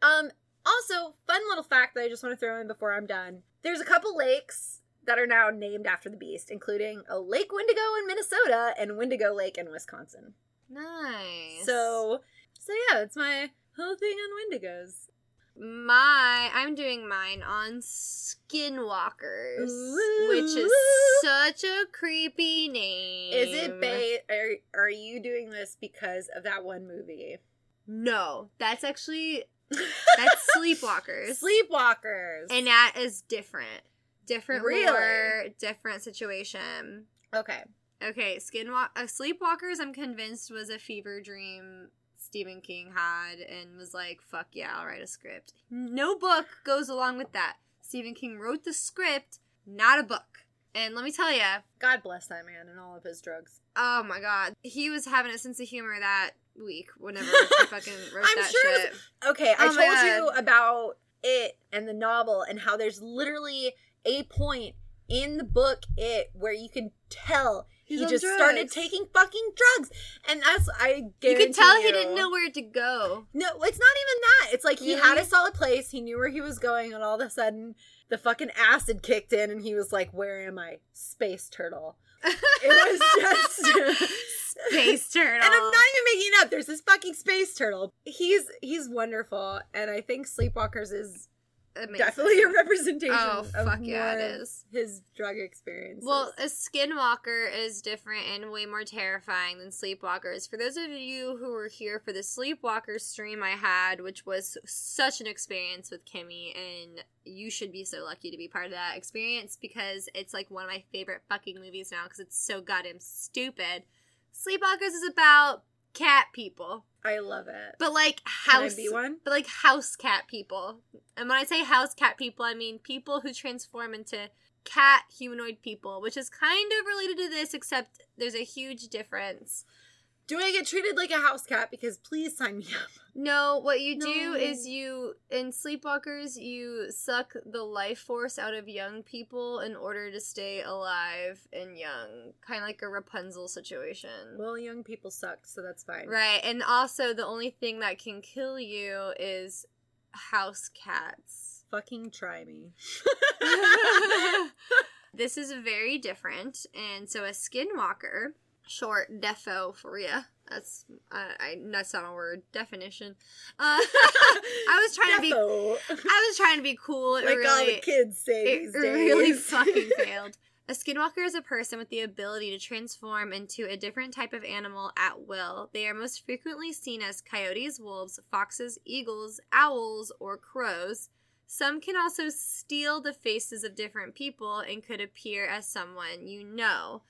Also, fun little fact that I just want to throw in before I'm done. There's a couple lakes that are now named after the beast, including a Lake Wendigo in Minnesota and Wendigo Lake in Wisconsin. Nice. So yeah, that's my whole thing on Wendigos. I'm doing mine on Skinwalkers, which is such a creepy name. Is it, are you doing this because of that one movie? No, that's actually, that's Sleepwalkers. Sleepwalkers. And that is different. Different lore, different situation. Okay, Sleepwalkers, I'm convinced, was a fever dream Stephen King had and was like, fuck yeah, I'll write a script. No book goes along with that. Stephen King wrote the script, not a book. And let me tell you, God bless that man and all of his drugs. Oh my God. He was having a sense of humor that week whenever he fucking wrote that shit. Okay, I told you about it and the novel and how there's literally a point in the book where you can tell he just started taking fucking drugs. And that's, I guarantee you. You could tell he didn't know where to go. No, it's not even that. It's like he had a solid place. He knew where he was going. And all of a sudden, the fucking acid kicked in. And he was like, where am I? Space turtle. It was just... Space turtle. And I'm not even making it up. There's this fucking space turtle. He's wonderful. And I think Sleepwalkers is amazing. Definitely a representation of his drug experience. Well, a skinwalker is different and way more terrifying than sleepwalkers. For those of you who were here for the sleepwalker stream I had, which was such an experience with Kimmy, and you should be so lucky to be part of that experience because it's like one of my favorite fucking movies now because it's so goddamn stupid. Sleepwalkers is about cat people. I love it. But like house, can I be one? But like house cat people. And when I say house cat people, I mean people who transform into cat humanoid people, which is kind of related to this, except there's a huge difference. Do I get treated like a house cat? Because please sign me up. No, what you do is you, in Sleepwalkers, you suck the life force out of young people in order to stay alive and young. Kind of like a Rapunzel situation. Well, young people suck, so that's fine. Right, and also the only thing that can kill you is house cats. Fucking try me. This is very different, and so a skinwalker... Short defo for ya. That's that's not a word. Definition. I was trying to be cool. It like really, all the kids say it these days. It really fucking failed. A skinwalker is a person with the ability to transform into a different type of animal at will. They are most frequently seen as coyotes, wolves, foxes, eagles, owls, or crows. Some can also steal the faces of different people and could appear as someone you know.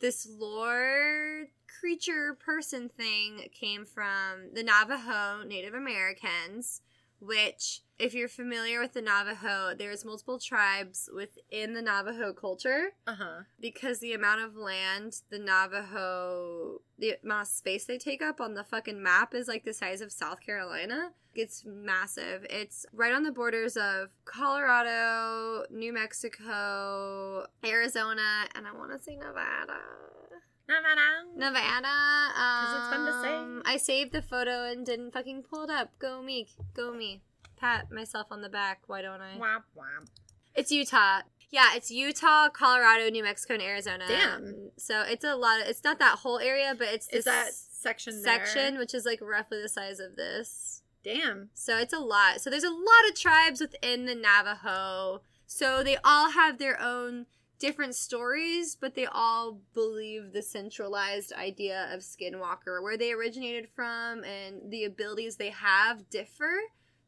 This lore creature person thing came from the Navajo Native Americans, which, if you're familiar with the Navajo, there's multiple tribes within the Navajo culture. Uh-huh. Because the amount of land the Navajo, the amount of space they take up on the fucking map is like the size of South Carolina. It's massive. It's right on the borders of Colorado, New Mexico, Arizona, and I want to say Nevada. Nevada. Because it's fun to say. I saved the photo and didn't fucking pull it up. Go me. Pat myself on the back. Why don't I? Womp womp. It's Utah. Yeah, it's Utah, Colorado, New Mexico, and Arizona. Damn. So it's a lot. It's not that whole area, but it's this that section there. Section, which is like roughly the size of this. Damn. So it's a lot. So there's a lot of tribes within the Navajo. So they all have their own different stories, but they all believe the centralized idea of skinwalker, where they originated from, and the abilities they have differ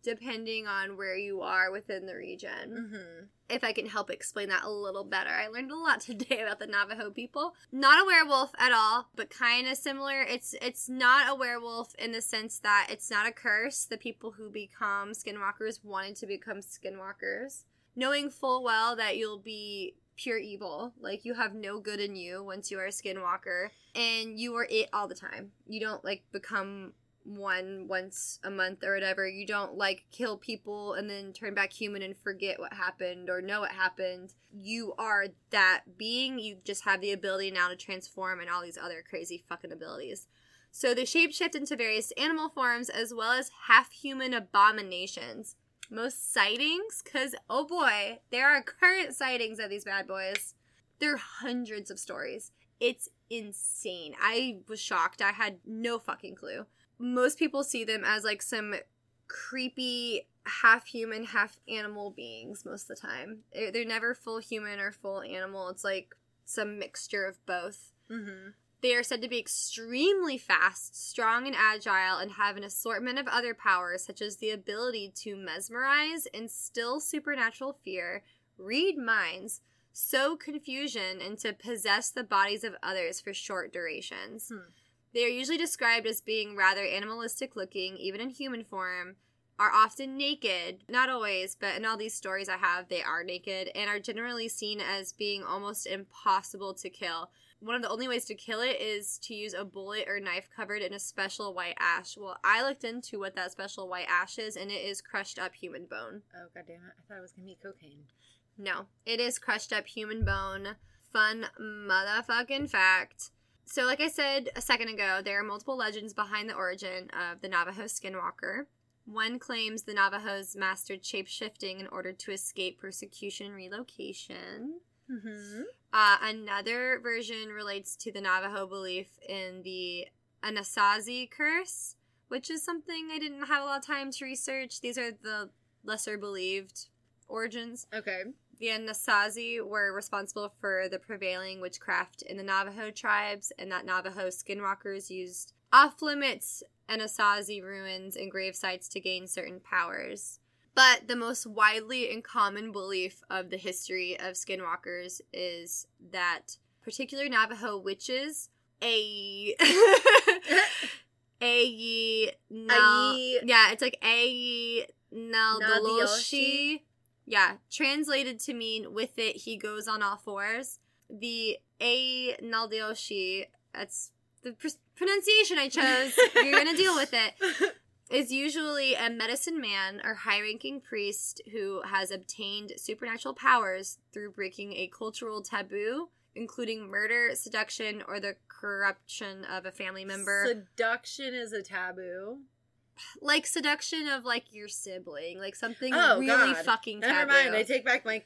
depending on where you are within the region. Mm-hmm. If I can help explain that a little better. I learned a lot today about the Navajo people. Not a werewolf at all, but kind of similar. It's not a werewolf in the sense that it's not a curse. The people who become skinwalkers wanted to become skinwalkers, knowing full well that you'll be pure evil. Like, you have no good in you once you are a skinwalker, and you are it all the time. You don't, like, become... once a month or whatever. You don't like kill people and then turn back human and forget what happened or know what happened. You are that being. You just have the ability now to transform and all these other crazy fucking abilities. So they shapeshift into various animal forms as well as half-human abominations. Most sightings, because oh boy, there are current sightings of these bad boys. There are hundreds of stories. It's insane. I was shocked. I had no fucking clue. Most people see them as, like, some creepy half-human, half-animal beings most of the time. They're never full human or full animal. It's, like, some mixture of both. Mm-hmm. They are said to be extremely fast, strong and agile, and have an assortment of other powers, such as the ability to mesmerize, instill supernatural fear, read minds, sow confusion, and to possess the bodies of others for short durations. Hmm. They are usually described as being rather animalistic-looking, even in human form, are often naked. Not always, but in all these stories I have, they are naked, and are generally seen as being almost impossible to kill. One of the only ways to kill it is to use a bullet or knife covered in a special white ash. Well, I looked into what that special white ash is, and it is crushed-up human bone. Oh, goddammit. I thought it was going to be cocaine. No. It is crushed-up human bone. Fun motherfucking fact. So, like I said a second ago, there are multiple legends behind the origin of the Navajo skinwalker. One claims the Navajos mastered shape-shifting in order to escape persecution and relocation. Mm-hmm. Another version relates to the Navajo belief in the Anasazi curse, which is something I didn't have a lot of time to research. These are the lesser-believed origins. Okay. The Anasazi were responsible for the prevailing witchcraft in the Navajo tribes, and that Navajo skinwalkers used off-limits Anasazi ruins and grave sites to gain certain powers. But the most widely and common belief of the history of skinwalkers is that particular Navajo witches, Yee Naaldlooshii. Yeah, translated to mean "with it he goes on all fours." The Yee Naaldlooshii, that's the pronunciation I chose, you're going to deal with it, is usually a medicine man or high-ranking priest who has obtained supernatural powers through breaking a cultural taboo, including murder, seduction, or the corruption of a family member. Seduction is a taboo. Like seduction of, like, your sibling. Like something fucking taboo. Never mind, I take back my...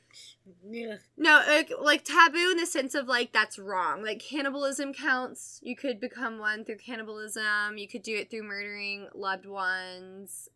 Yeah. No, like taboo in the sense of, like, that's wrong. Like cannibalism counts. You could become one through cannibalism. You could do it through murdering loved ones,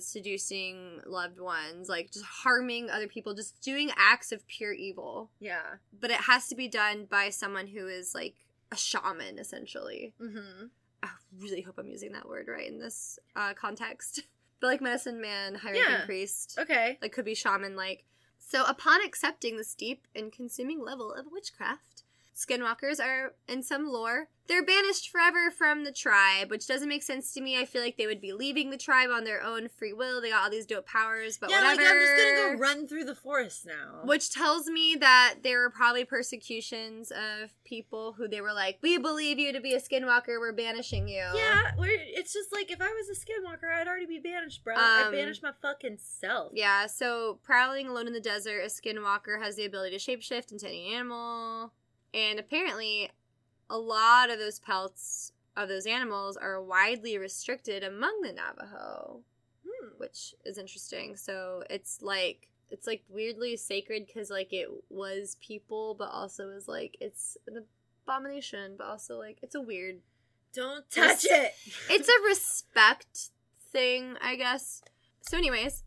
seducing loved ones. Like just harming other people. Just doing acts of pure evil. Yeah. But it has to be done by someone who is, like, a shaman, essentially. Mm-hmm. I really hope I'm using that word right in this context. But, like, medicine man, high-ranking priest. Okay. Like, could be shaman-like. So, upon accepting this deep and consuming level of witchcraft, skinwalkers are, in some lore, they're banished forever from the tribe, which doesn't make sense to me. I feel like they would be leaving the tribe on their own free will. They got all these dope powers, but whatever. Yeah, like, I'm just gonna go run through the forest now. Which tells me that there were probably persecutions of people who they were like, we believe you to be a skinwalker, we're banishing you. Yeah, it's just like, if I was a skinwalker, I'd already be banished, bro. I'd banish my fucking self. Yeah, so prowling alone in the desert, a skinwalker has the ability to shapeshift into any animal. And apparently, a lot of those pelts of those animals are widely restricted among the Navajo, which is interesting. So it's like weirdly sacred because, like, it was people, but also is, like, it's an abomination, but also, like, it's a weird... Don't touch it! It's a respect thing, I guess. So anyways,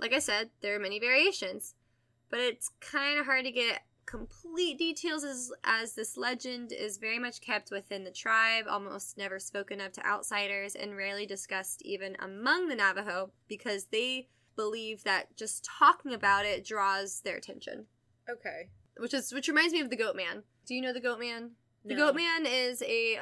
like I said, there are many variations, but it's kind of hard to get complete details as this legend is very much kept within the tribe, almost never spoken of to outsiders, and rarely discussed even among the Navajo because they believe that just talking about it draws their attention. Okay. Which reminds me of the Goat Man. Do you know the Goat Man? No. The Goat Man is a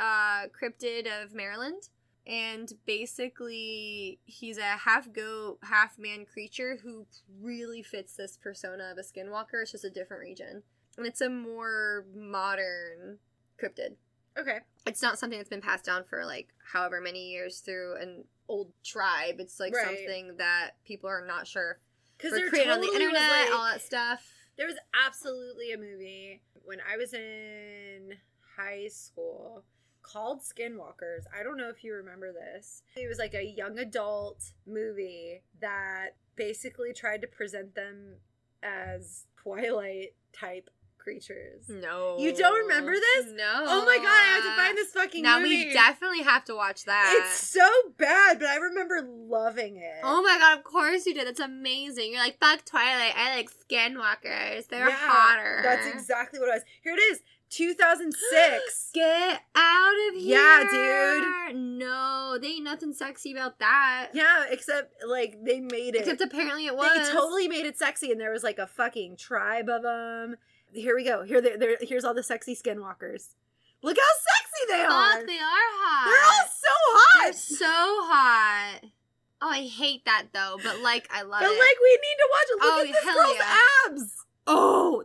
cryptid of Maryland, and basically he's a half-goat, half-man creature who really fits this persona of a skinwalker. It's just a different region. And it's a more modern cryptid. Okay. It's not something that's been passed down for, like, however many years through an old tribe. It's, like, something that people are not sure. Because they're created totally on the internet, like, all that stuff. There was absolutely a movie when I was in high school called Skinwalkers. I don't know if you remember this. It was, like, a young adult movie that basically tried to present them as Twilight-type creatures. No. You don't remember this? No. Oh my god, I have to find this fucking movie. Now we definitely have to watch that. It's so bad, but I remember loving it. Oh my god, of course you did. That's amazing. You're like, fuck Twilight, I like skinwalkers. They're hotter. That's exactly what it was. Here it is. 2006. Get out of here. Yeah, dude. No, they ain't nothing sexy about that. Yeah, except, like, they made it. Except apparently it was. They totally made it sexy, and there was, like, a fucking tribe of them. Here we go. Here's all the sexy skinwalkers. Look how sexy they are. Fuck, they are hot. They're all so hot. They're so hot. Oh, I hate that, though, but, like, I love it. But, like, we need to watch it. Look at this girl's abs. Oh,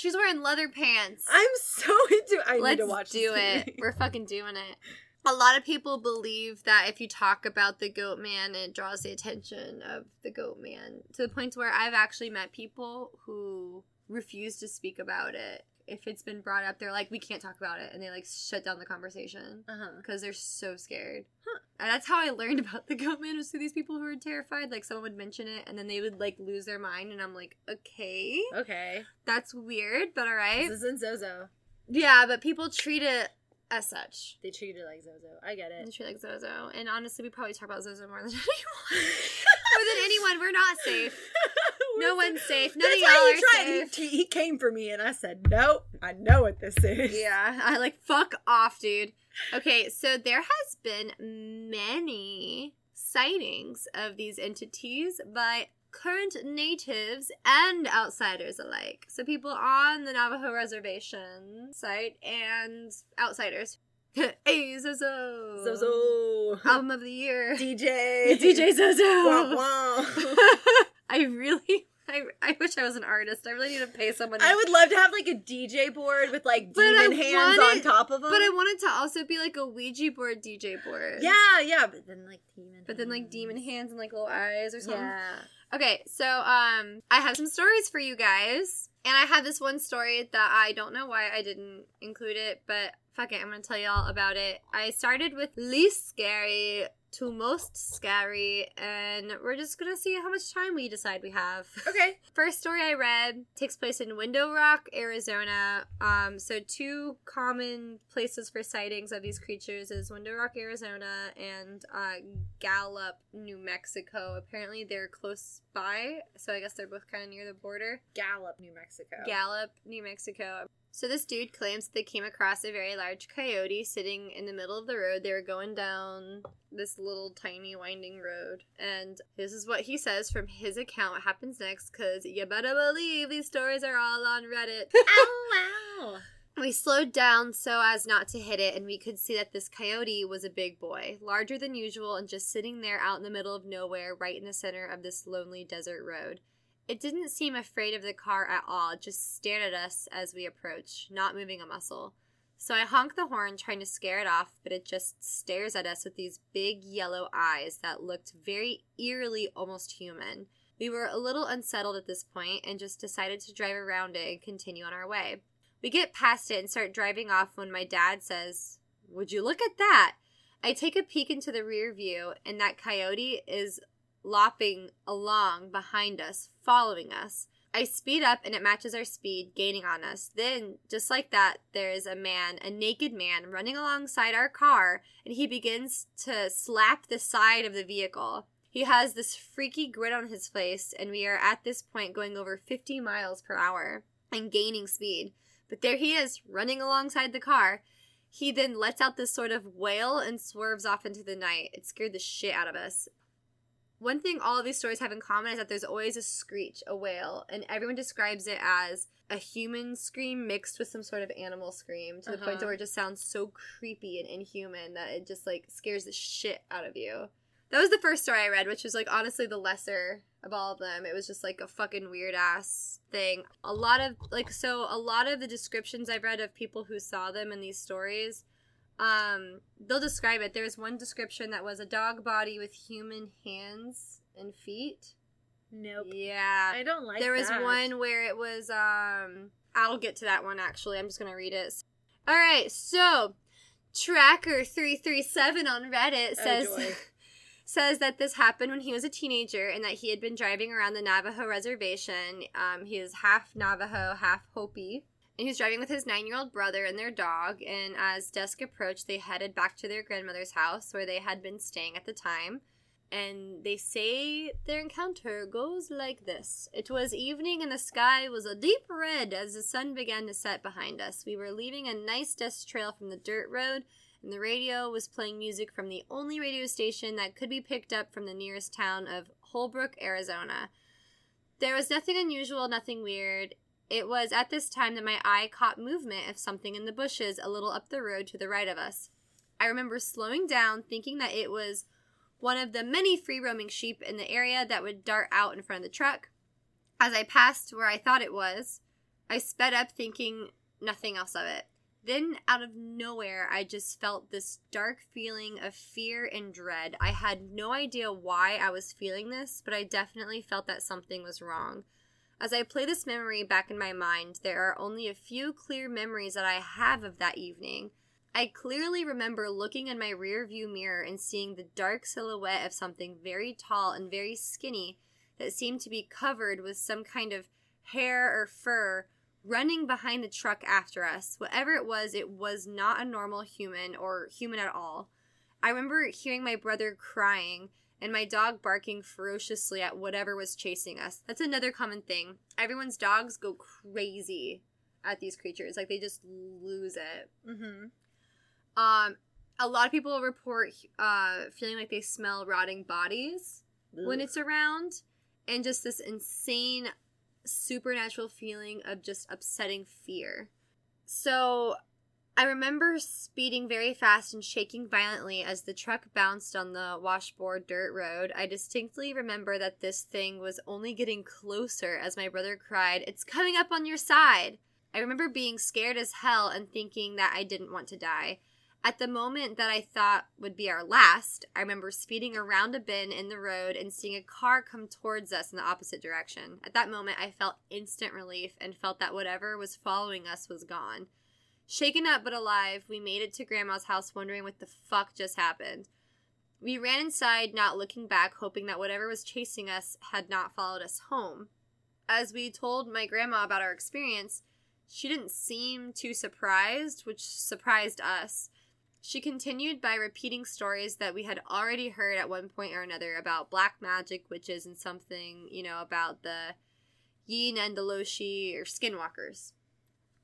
she's wearing leather pants. I'm so into it. I need to watch this. Let's do it. We're fucking doing it. A lot of people believe that if you talk about the Goat Man, it draws the attention of the Goat Man. To the point where I've actually met people who refuse to speak about it. If it's been brought up, they're like, we can't talk about it. And they, like, shut down the conversation. Because they're so scared. Huh. And that's how I learned about the Goat Man, was through these people who were terrified. Like, someone would mention it, and then they would, like, lose their mind. And I'm like, okay. Okay. That's weird, but all right. This isn't Zozo. Yeah, but people treat it as such. They treat it like Zozo. I get it. They treat it like Zozo. And honestly, we probably talk about Zozo more than anyone. We're not safe. We're No one's safe. None of y'all are safe. He came for me, and I said, nope, I know what this is. Yeah, I like, fuck off, dude. Okay, so there has been many sightings of these entities by current natives and outsiders alike. So people on the Navajo reservation site and outsiders. Hey, Zozo. Zozo. Album of the year. DJ Zozo. Wah, wah. I wish I was an artist. I really need to pay someone. I would love to have, like, a DJ board with, like, demon hands on top of them. But I wanted to also be, like, a Ouija board DJ board. Yeah. But then, like, demon hands and, like, little eyes or something. Yeah. Okay, so, I have some stories for you guys. And I had this one story that I don't know why I didn't include it, but fuck it, I'm going to tell y'all about it. I started with least scary to most scary, and we're just going to see how much time we decide we have. Okay. First story I read takes place in Window Rock, Arizona. So two common places for sightings of these creatures is Window Rock, Arizona, and Gallup, New Mexico. Apparently they're close by, so I guess they're both kind of near the border. Gallup, New Mexico. So this dude claims they came across a very large coyote sitting in the middle of the road. They were going down this little tiny winding road. And this is what he says from his account. What happens next, because you better believe these stories are all on Reddit. Oh, wow. We slowed down so as not to hit it, and we could see that this coyote was a big boy, larger than usual, and just sitting there out in the middle of nowhere, right in the center of this lonely desert road. It didn't seem afraid of the car at all. It just stared at us as we approached, not moving a muscle. So I honked the horn, trying to scare it off, but it just stares at us with these big yellow eyes that looked very eerily almost human. We were a little unsettled at this point and just decided to drive around it and continue on our way. We get past it and start driving off when my dad says, "Would you look at that?" I take a peek into the rear view, and that coyote is lopping along behind us, following us. I speed up and it matches our speed, gaining on us. Then, just like that, there is a man, a naked man, running alongside our car, and he begins to slap the side of the vehicle. He has this freaky grin on his face, and we are at this point going over 50 miles per hour and gaining speed. But there he is, running alongside the car. He then lets out this sort of wail and swerves off into the night. It scared the shit out of us. One thing all of these stories have in common is that there's always a screech, a wail, and everyone describes it as a human scream mixed with some sort of animal scream to the point where it just sounds so creepy and inhuman that it just, like, scares the shit out of you. That was the first story I read, which was, like, honestly the lesser of all of them. It was just, like, a fucking weird-ass thing. A lot of the descriptions I've read of people who saw them in these stories, they'll describe it. There's one description that was a dog body with human hands and feet. Nope. Yeah. I don't like that. There was one where it was, I'll get to that one, actually. I'm just going to read it. All right, so Tracker337 on Reddit says... Oh, joy. Says that this happened when he was a teenager and that he had been driving around the Navajo reservation. He is half Navajo, half Hopi. And he was driving with his 9-year-old brother and their dog, and as dusk approached, they headed back to their grandmother's house where they had been staying at the time. And they say their encounter goes like this. It was evening and the sky was a deep red as the sun began to set behind us. We were leaving a nice dust trail from the dirt road, and the radio was playing music from the only radio station that could be picked up from the nearest town of Holbrook, Arizona. There was nothing unusual, nothing weird. It was at this time that my eye caught movement of something in the bushes a little up the road to the right of us. I remember slowing down, thinking that it was one of the many free-roaming sheep in the area that would dart out in front of the truck. As I passed where I thought it was, I sped up, thinking nothing else of it. Then, out of nowhere, I just felt this dark feeling of fear and dread. I had no idea why I was feeling this, but I definitely felt that something was wrong. As I play this memory back in my mind, there are only a few clear memories that I have of that evening. I clearly remember looking in my rearview mirror and seeing the dark silhouette of something very tall and very skinny that seemed to be covered with some kind of hair or fur, running behind the truck after us. Whatever it was not a normal human or human at all. I remember hearing my brother crying and my dog barking ferociously at whatever was chasing us. That's another common thing. Everyone's dogs go crazy at these creatures. Like, they just lose it. Mm-hmm. A lot of people report feeling like they smell rotting bodies when it's around, and just this insane supernatural feeling of just upsetting fear. So I remember speeding very fast and shaking violently as the truck bounced on the washboard dirt road. I distinctly remember that this thing was only getting closer as my brother cried, "It's coming up on your side!" I remember being scared as hell and thinking that I didn't want to die. At the moment that I thought would be our last, I remember speeding around a bend in the road and seeing a car come towards us in the opposite direction. At that moment, I felt instant relief and felt that whatever was following us was gone. Shaken up but alive, we made it to Grandma's house wondering what the fuck just happened. We ran inside, not looking back, hoping that whatever was chasing us had not followed us home. As we told my grandma about our experience, she didn't seem too surprised, which surprised us. She continued by repeating stories that we had already heard at one point or another about black magic, witches, and something, you know, about the Yee Naaldlooshii or skinwalkers.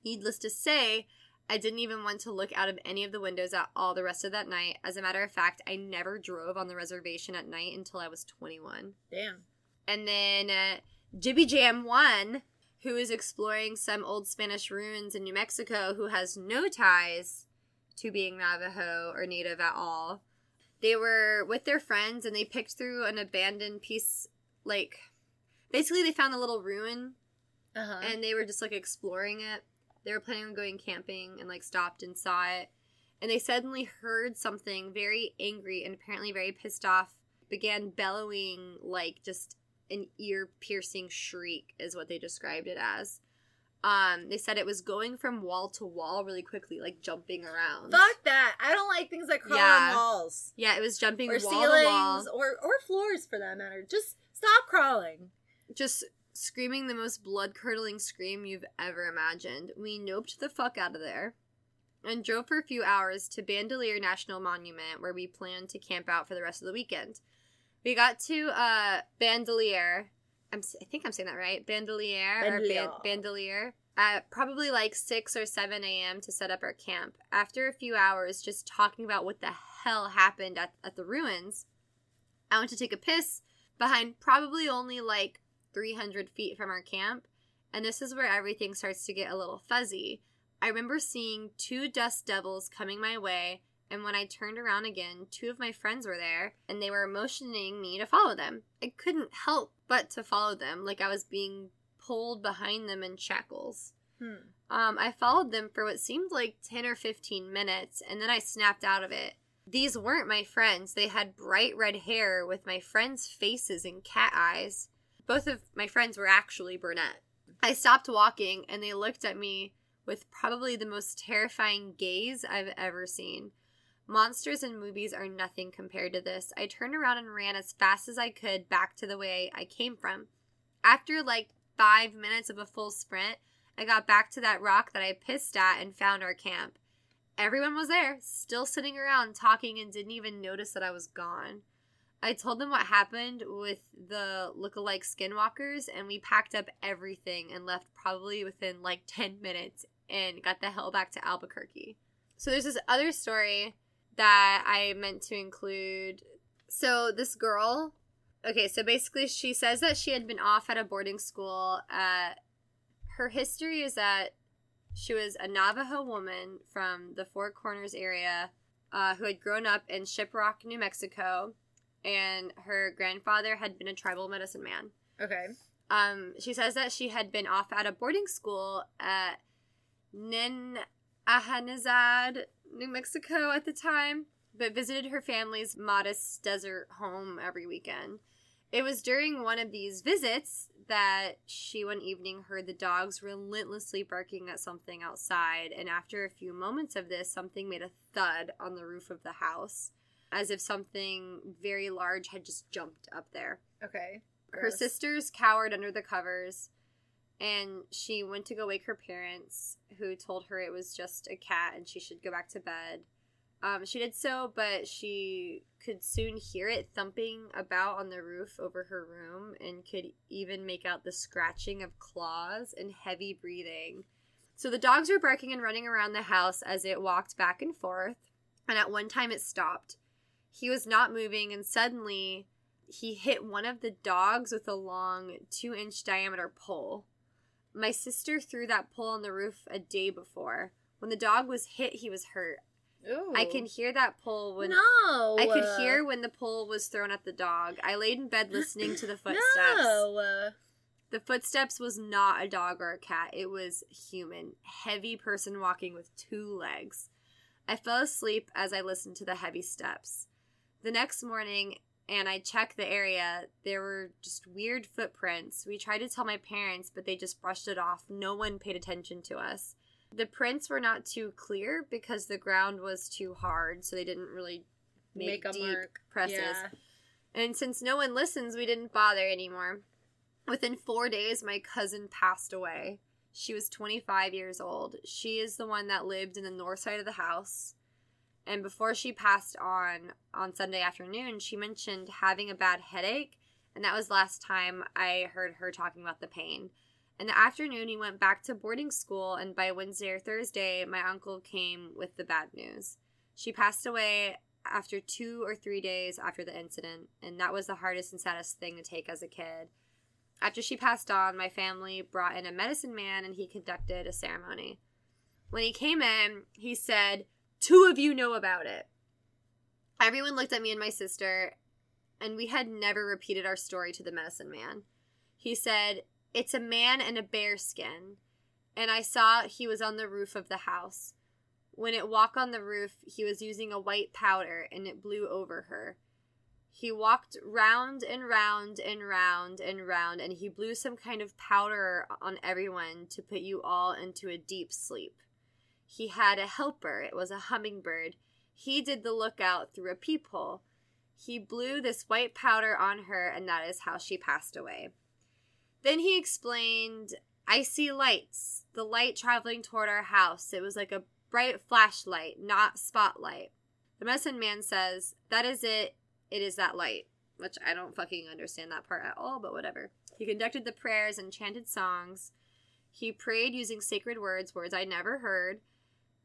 Needless to say, I didn't even want to look out of any of the windows at all the rest of that night. As a matter of fact, I never drove on the reservation at night until I was 21. Damn. And then Jibby Jam 1, who is exploring some old Spanish ruins in New Mexico, who has no ties to being Navajo or Native at all. They were with their friends and they picked through an abandoned piece, like, basically they found a little ruin and they were just, like, exploring it. They were planning on going camping and, like, stopped and saw it. And they suddenly heard something very angry and apparently very pissed off, began bellowing, like, just an ear-piercing shriek is what they described it as. They said it was going from wall to wall really quickly, like jumping around. Fuck that. I don't like things that crawl on walls. Yeah, it was jumping or wall ceilings, to wall. Or floors for that matter. Just stop crawling. Just screaming the most blood-curdling scream you've ever imagined. We noped the fuck out of there and drove for a few hours to Bandelier National Monument, where we planned to camp out for the rest of the weekend. We got to Bandelier. I think I'm saying that right. Bandelier. At probably like 6 or 7 a.m. to set up our camp. After a few hours just talking about what the hell happened at the ruins, I went to take a piss behind probably only like 300 feet from our camp. And this is where everything starts to get a little fuzzy. I remember seeing two dust devils coming my way. And when I turned around again, two of my friends were there, and they were motioning me to follow them. I couldn't help but to follow them, like I was being pulled behind them in shackles. I followed them for what seemed like 10 or 15 minutes, and then I snapped out of it. These weren't my friends. They had bright red hair with my friends' faces and cat eyes. Both of my friends were actually brunette. I stopped walking, and they looked at me with probably the most terrifying gaze I've ever seen. Monsters in movies are nothing compared to this. I turned around and ran as fast as I could back to the way I came from. After like 5 minutes of a full sprint, I got back to that rock that I pissed at and found our camp. Everyone was there, still sitting around talking and didn't even notice that I was gone. I told them what happened with the look-alike skinwalkers, and we packed up everything and left probably within like 10 minutes and got the hell back to Albuquerque. So there's this other story that I meant to include. So this girl, okay, so basically she says that she had been off at a boarding school. Her history is that she was a Navajo woman from the Four Corners area who had grown up in Shiprock, New Mexico, and her grandfather had been a tribal medicine man. Okay. She says that she had been off at a boarding school at Anasazi, New Mexico at the time, but visited her family's modest desert home every weekend. It was during one of these visits that she one evening heard the dogs relentlessly barking at something outside, and after a few moments of this, something made a thud on the roof of the house, as if something very large had just jumped up there. Okay. Gross. Her sisters cowered under the covers, and she went to go wake her parents, who told her it was just a cat and she should go back to bed. She did so, but she could soon hear it thumping about on the roof over her room and could even make out the scratching of claws and heavy breathing. So the dogs were barking and running around the house as it walked back and forth, and at one time it stopped. He was not moving, and suddenly he hit one of the dogs with a long 2-inch diameter pole. My sister threw that pole on the roof a day before. When the dog was hit, he was hurt. Ooh. I can hear that pole when... No! I could hear when the pole was thrown at the dog. I laid in bed listening to the footsteps. No! The footsteps was not a dog or a cat. It was human. Heavy person walking with 2 legs. I fell asleep as I listened to the heavy steps. The next morning... And I checked the area. There were just weird footprints. We tried to tell my parents, but they just brushed it off. No one paid attention to us. The prints were not too clear because the ground was too hard, so they didn't really make a deep mark. Presses. Yeah. And since no one listens, we didn't bother anymore. Within 4 days, my cousin passed away. She was 25 years old. She is the one that lived in the north side of the house. And before she passed on Sunday afternoon, she mentioned having a bad headache. And that was last time I heard her talking about the pain. In the afternoon, he went back to boarding school. And by Wednesday or Thursday, my uncle came with the bad news. She passed away after 2 or 3 days after the incident. And that was the hardest and saddest thing to take as a kid. After she passed on, my family brought in a medicine man and he conducted a ceremony. When he came in, he said... 2 of you know about it. Everyone looked at me and my sister, and we had never repeated our story to the medicine man. He said, "It's a man in a bear skin," and I saw he was on the roof of the house. When it walked on the roof, he was using a white powder, and it blew over her. He walked round and round and round and round, and he blew some kind of powder on everyone to put you all into a deep sleep. He had a helper. It was a hummingbird. He did the lookout through a peephole. He blew this white powder on her, and that is how she passed away. Then he explained, "I see lights. The light traveling toward our house. It was like a bright flashlight, not spotlight." The medicine man says, "That is it. It is that light," which I don't fucking understand that part at all, but whatever. He conducted the prayers and chanted songs. He prayed using sacred words, words I never heard.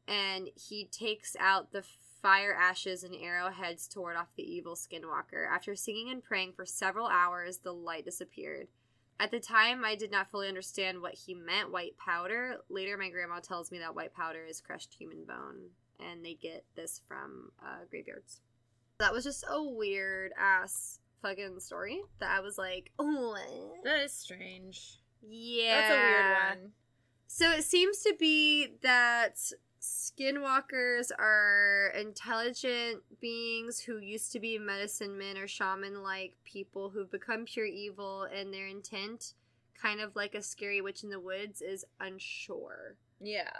And he takes out the fire ashes and arrowheads to ward off the evil skinwalker. After singing and praying for several hours, the light disappeared. At the time, I did not fully understand what he meant, white powder. Later, my grandma tells me that white powder is crushed human bone, and they get this from graveyards. That was just a weird-ass fucking story that I was like, oh. That is strange. Yeah. That's a weird one. So it seems to be that... Skinwalkers are intelligent beings who used to be medicine men or shaman-like people who've become pure evil, and their intent, kind of like a scary witch in the woods, is unsure. Yeah.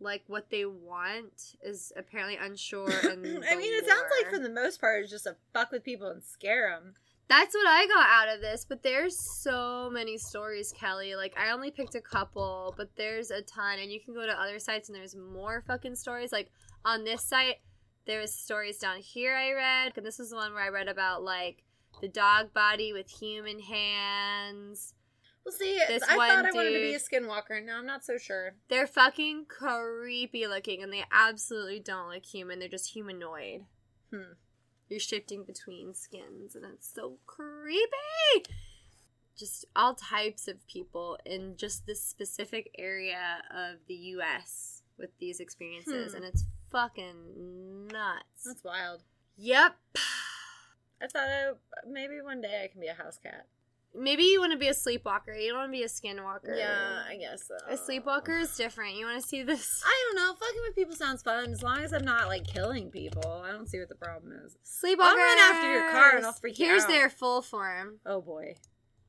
Like, what they want is apparently unsure. And I mean, it sounds like, for the most part, it's just to fuck with people and scare them. That's what I got out of this, but there's so many stories, Kelly. Like, I only picked a couple, but there's a ton, and you can go to other sites and there's more fucking stories. Like, on this site, there was stories down here I read, and this was the one where I read about, like, the dog body with human hands. Well, see, I wanted to be a skinwalker. Now I'm not so sure. They're fucking creepy looking, and they absolutely don't look human. They're just humanoid. You're shifting between skins, and it's so creepy. Just all types of people in just this specific area of the U.S. with these experiences, and it's fucking nuts. That's wild. Yep. I thought maybe one day I can be a house cat. Maybe you want to be a sleepwalker. You don't want to be a skinwalker. Yeah, I guess so. A sleepwalker is different. You want to see this? I don't know. Fucking with people sounds fun. As long as I'm not, like, killing people. I don't see what the problem is. Sleepwalker. I'll run after your car and I'll freak you out. Here's their full form. Oh, boy.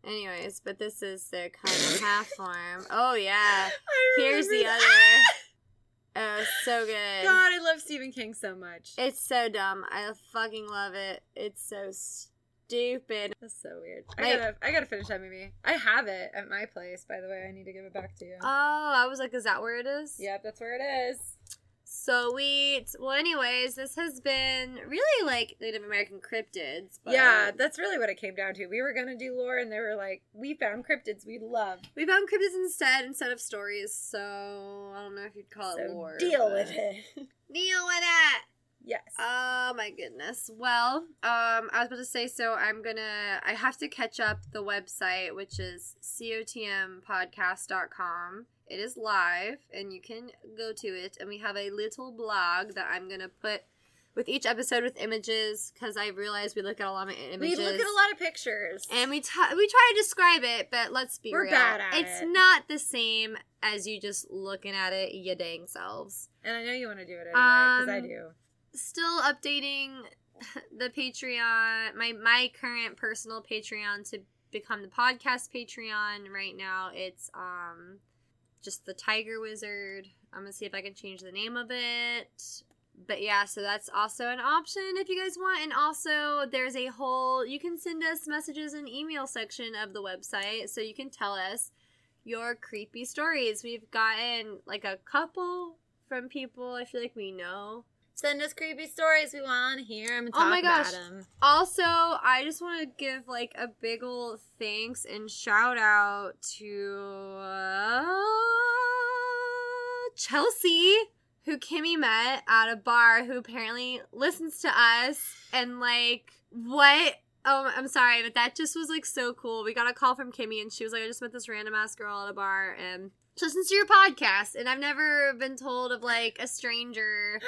Anyways, but this is their kind of half form. Oh, yeah. Here's the other. Oh, so good. God, I love Stephen King so much. It's so dumb. I fucking love it. It's so stupid. That's so weird. I gotta finish that movie. I have it at my place, by the way. I need to give it back to you. Oh, I was like, is that where it is? Yep, that's where it is. Sweet. Well, anyways, this has been really like Native American cryptids. But... yeah, that's really what it came down to. We were going to do lore, and they were like, we found cryptids we love. We found cryptids instead of stories, so I don't know if you'd call it lore. Deal with it! Yes. Oh, my goodness. Well, I was about to say, so I have to catch up the website, which is cotmpodcast.com. It is live, and you can go to it, and we have a little blog that I'm going to put with each episode with images, because I realized we look at a lot of images. We look at a lot of pictures. And we try to describe it, but let's be real. We're bad at it. It's not the same as you just looking at it, you dang selves. And I know you want to do it anyway, because I do. Still updating the Patreon, my current personal Patreon to become the podcast Patreon. Right now, it's just the Tiger Wizard. I'm going to see if I can change the name of it. But yeah, so that's also an option if you guys want. And also, there's you can send us messages in email section of the website, so you can tell us your creepy stories. We've gotten like a couple from people I feel like we know. Send us creepy stories. We want to hear them and talk about them. Also, I just want to give, like, a big ol' thanks and shout-out to Chelsea, who Kimmy met at a bar, who apparently listens to us. And, like, what? Oh, I'm sorry, but that just was, like, so cool. We got a call from Kimmy, and she was like, I just met this random-ass girl at a bar, and she listens to your podcast. And I've never been told of, like, a stranger...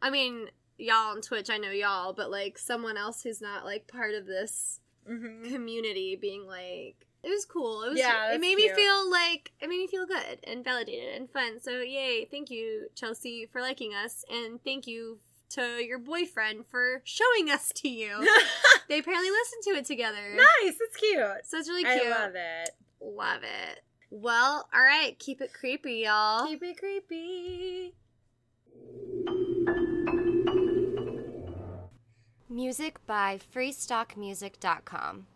I mean, y'all on Twitch, I know y'all, but, like, someone else who's not, like, part of this community being, like, it was cool. It was, yeah, it made cute. It made me feel good and validated and fun. So, yay, thank you, Chelsea, for liking us, and thank you to your boyfriend for showing us to you. They apparently listened to it together. Nice, it's cute. So it's really cute. I love it. Love it. Well, all right, keep it creepy, y'all. Keep it creepy. Music by freestockmusic.com.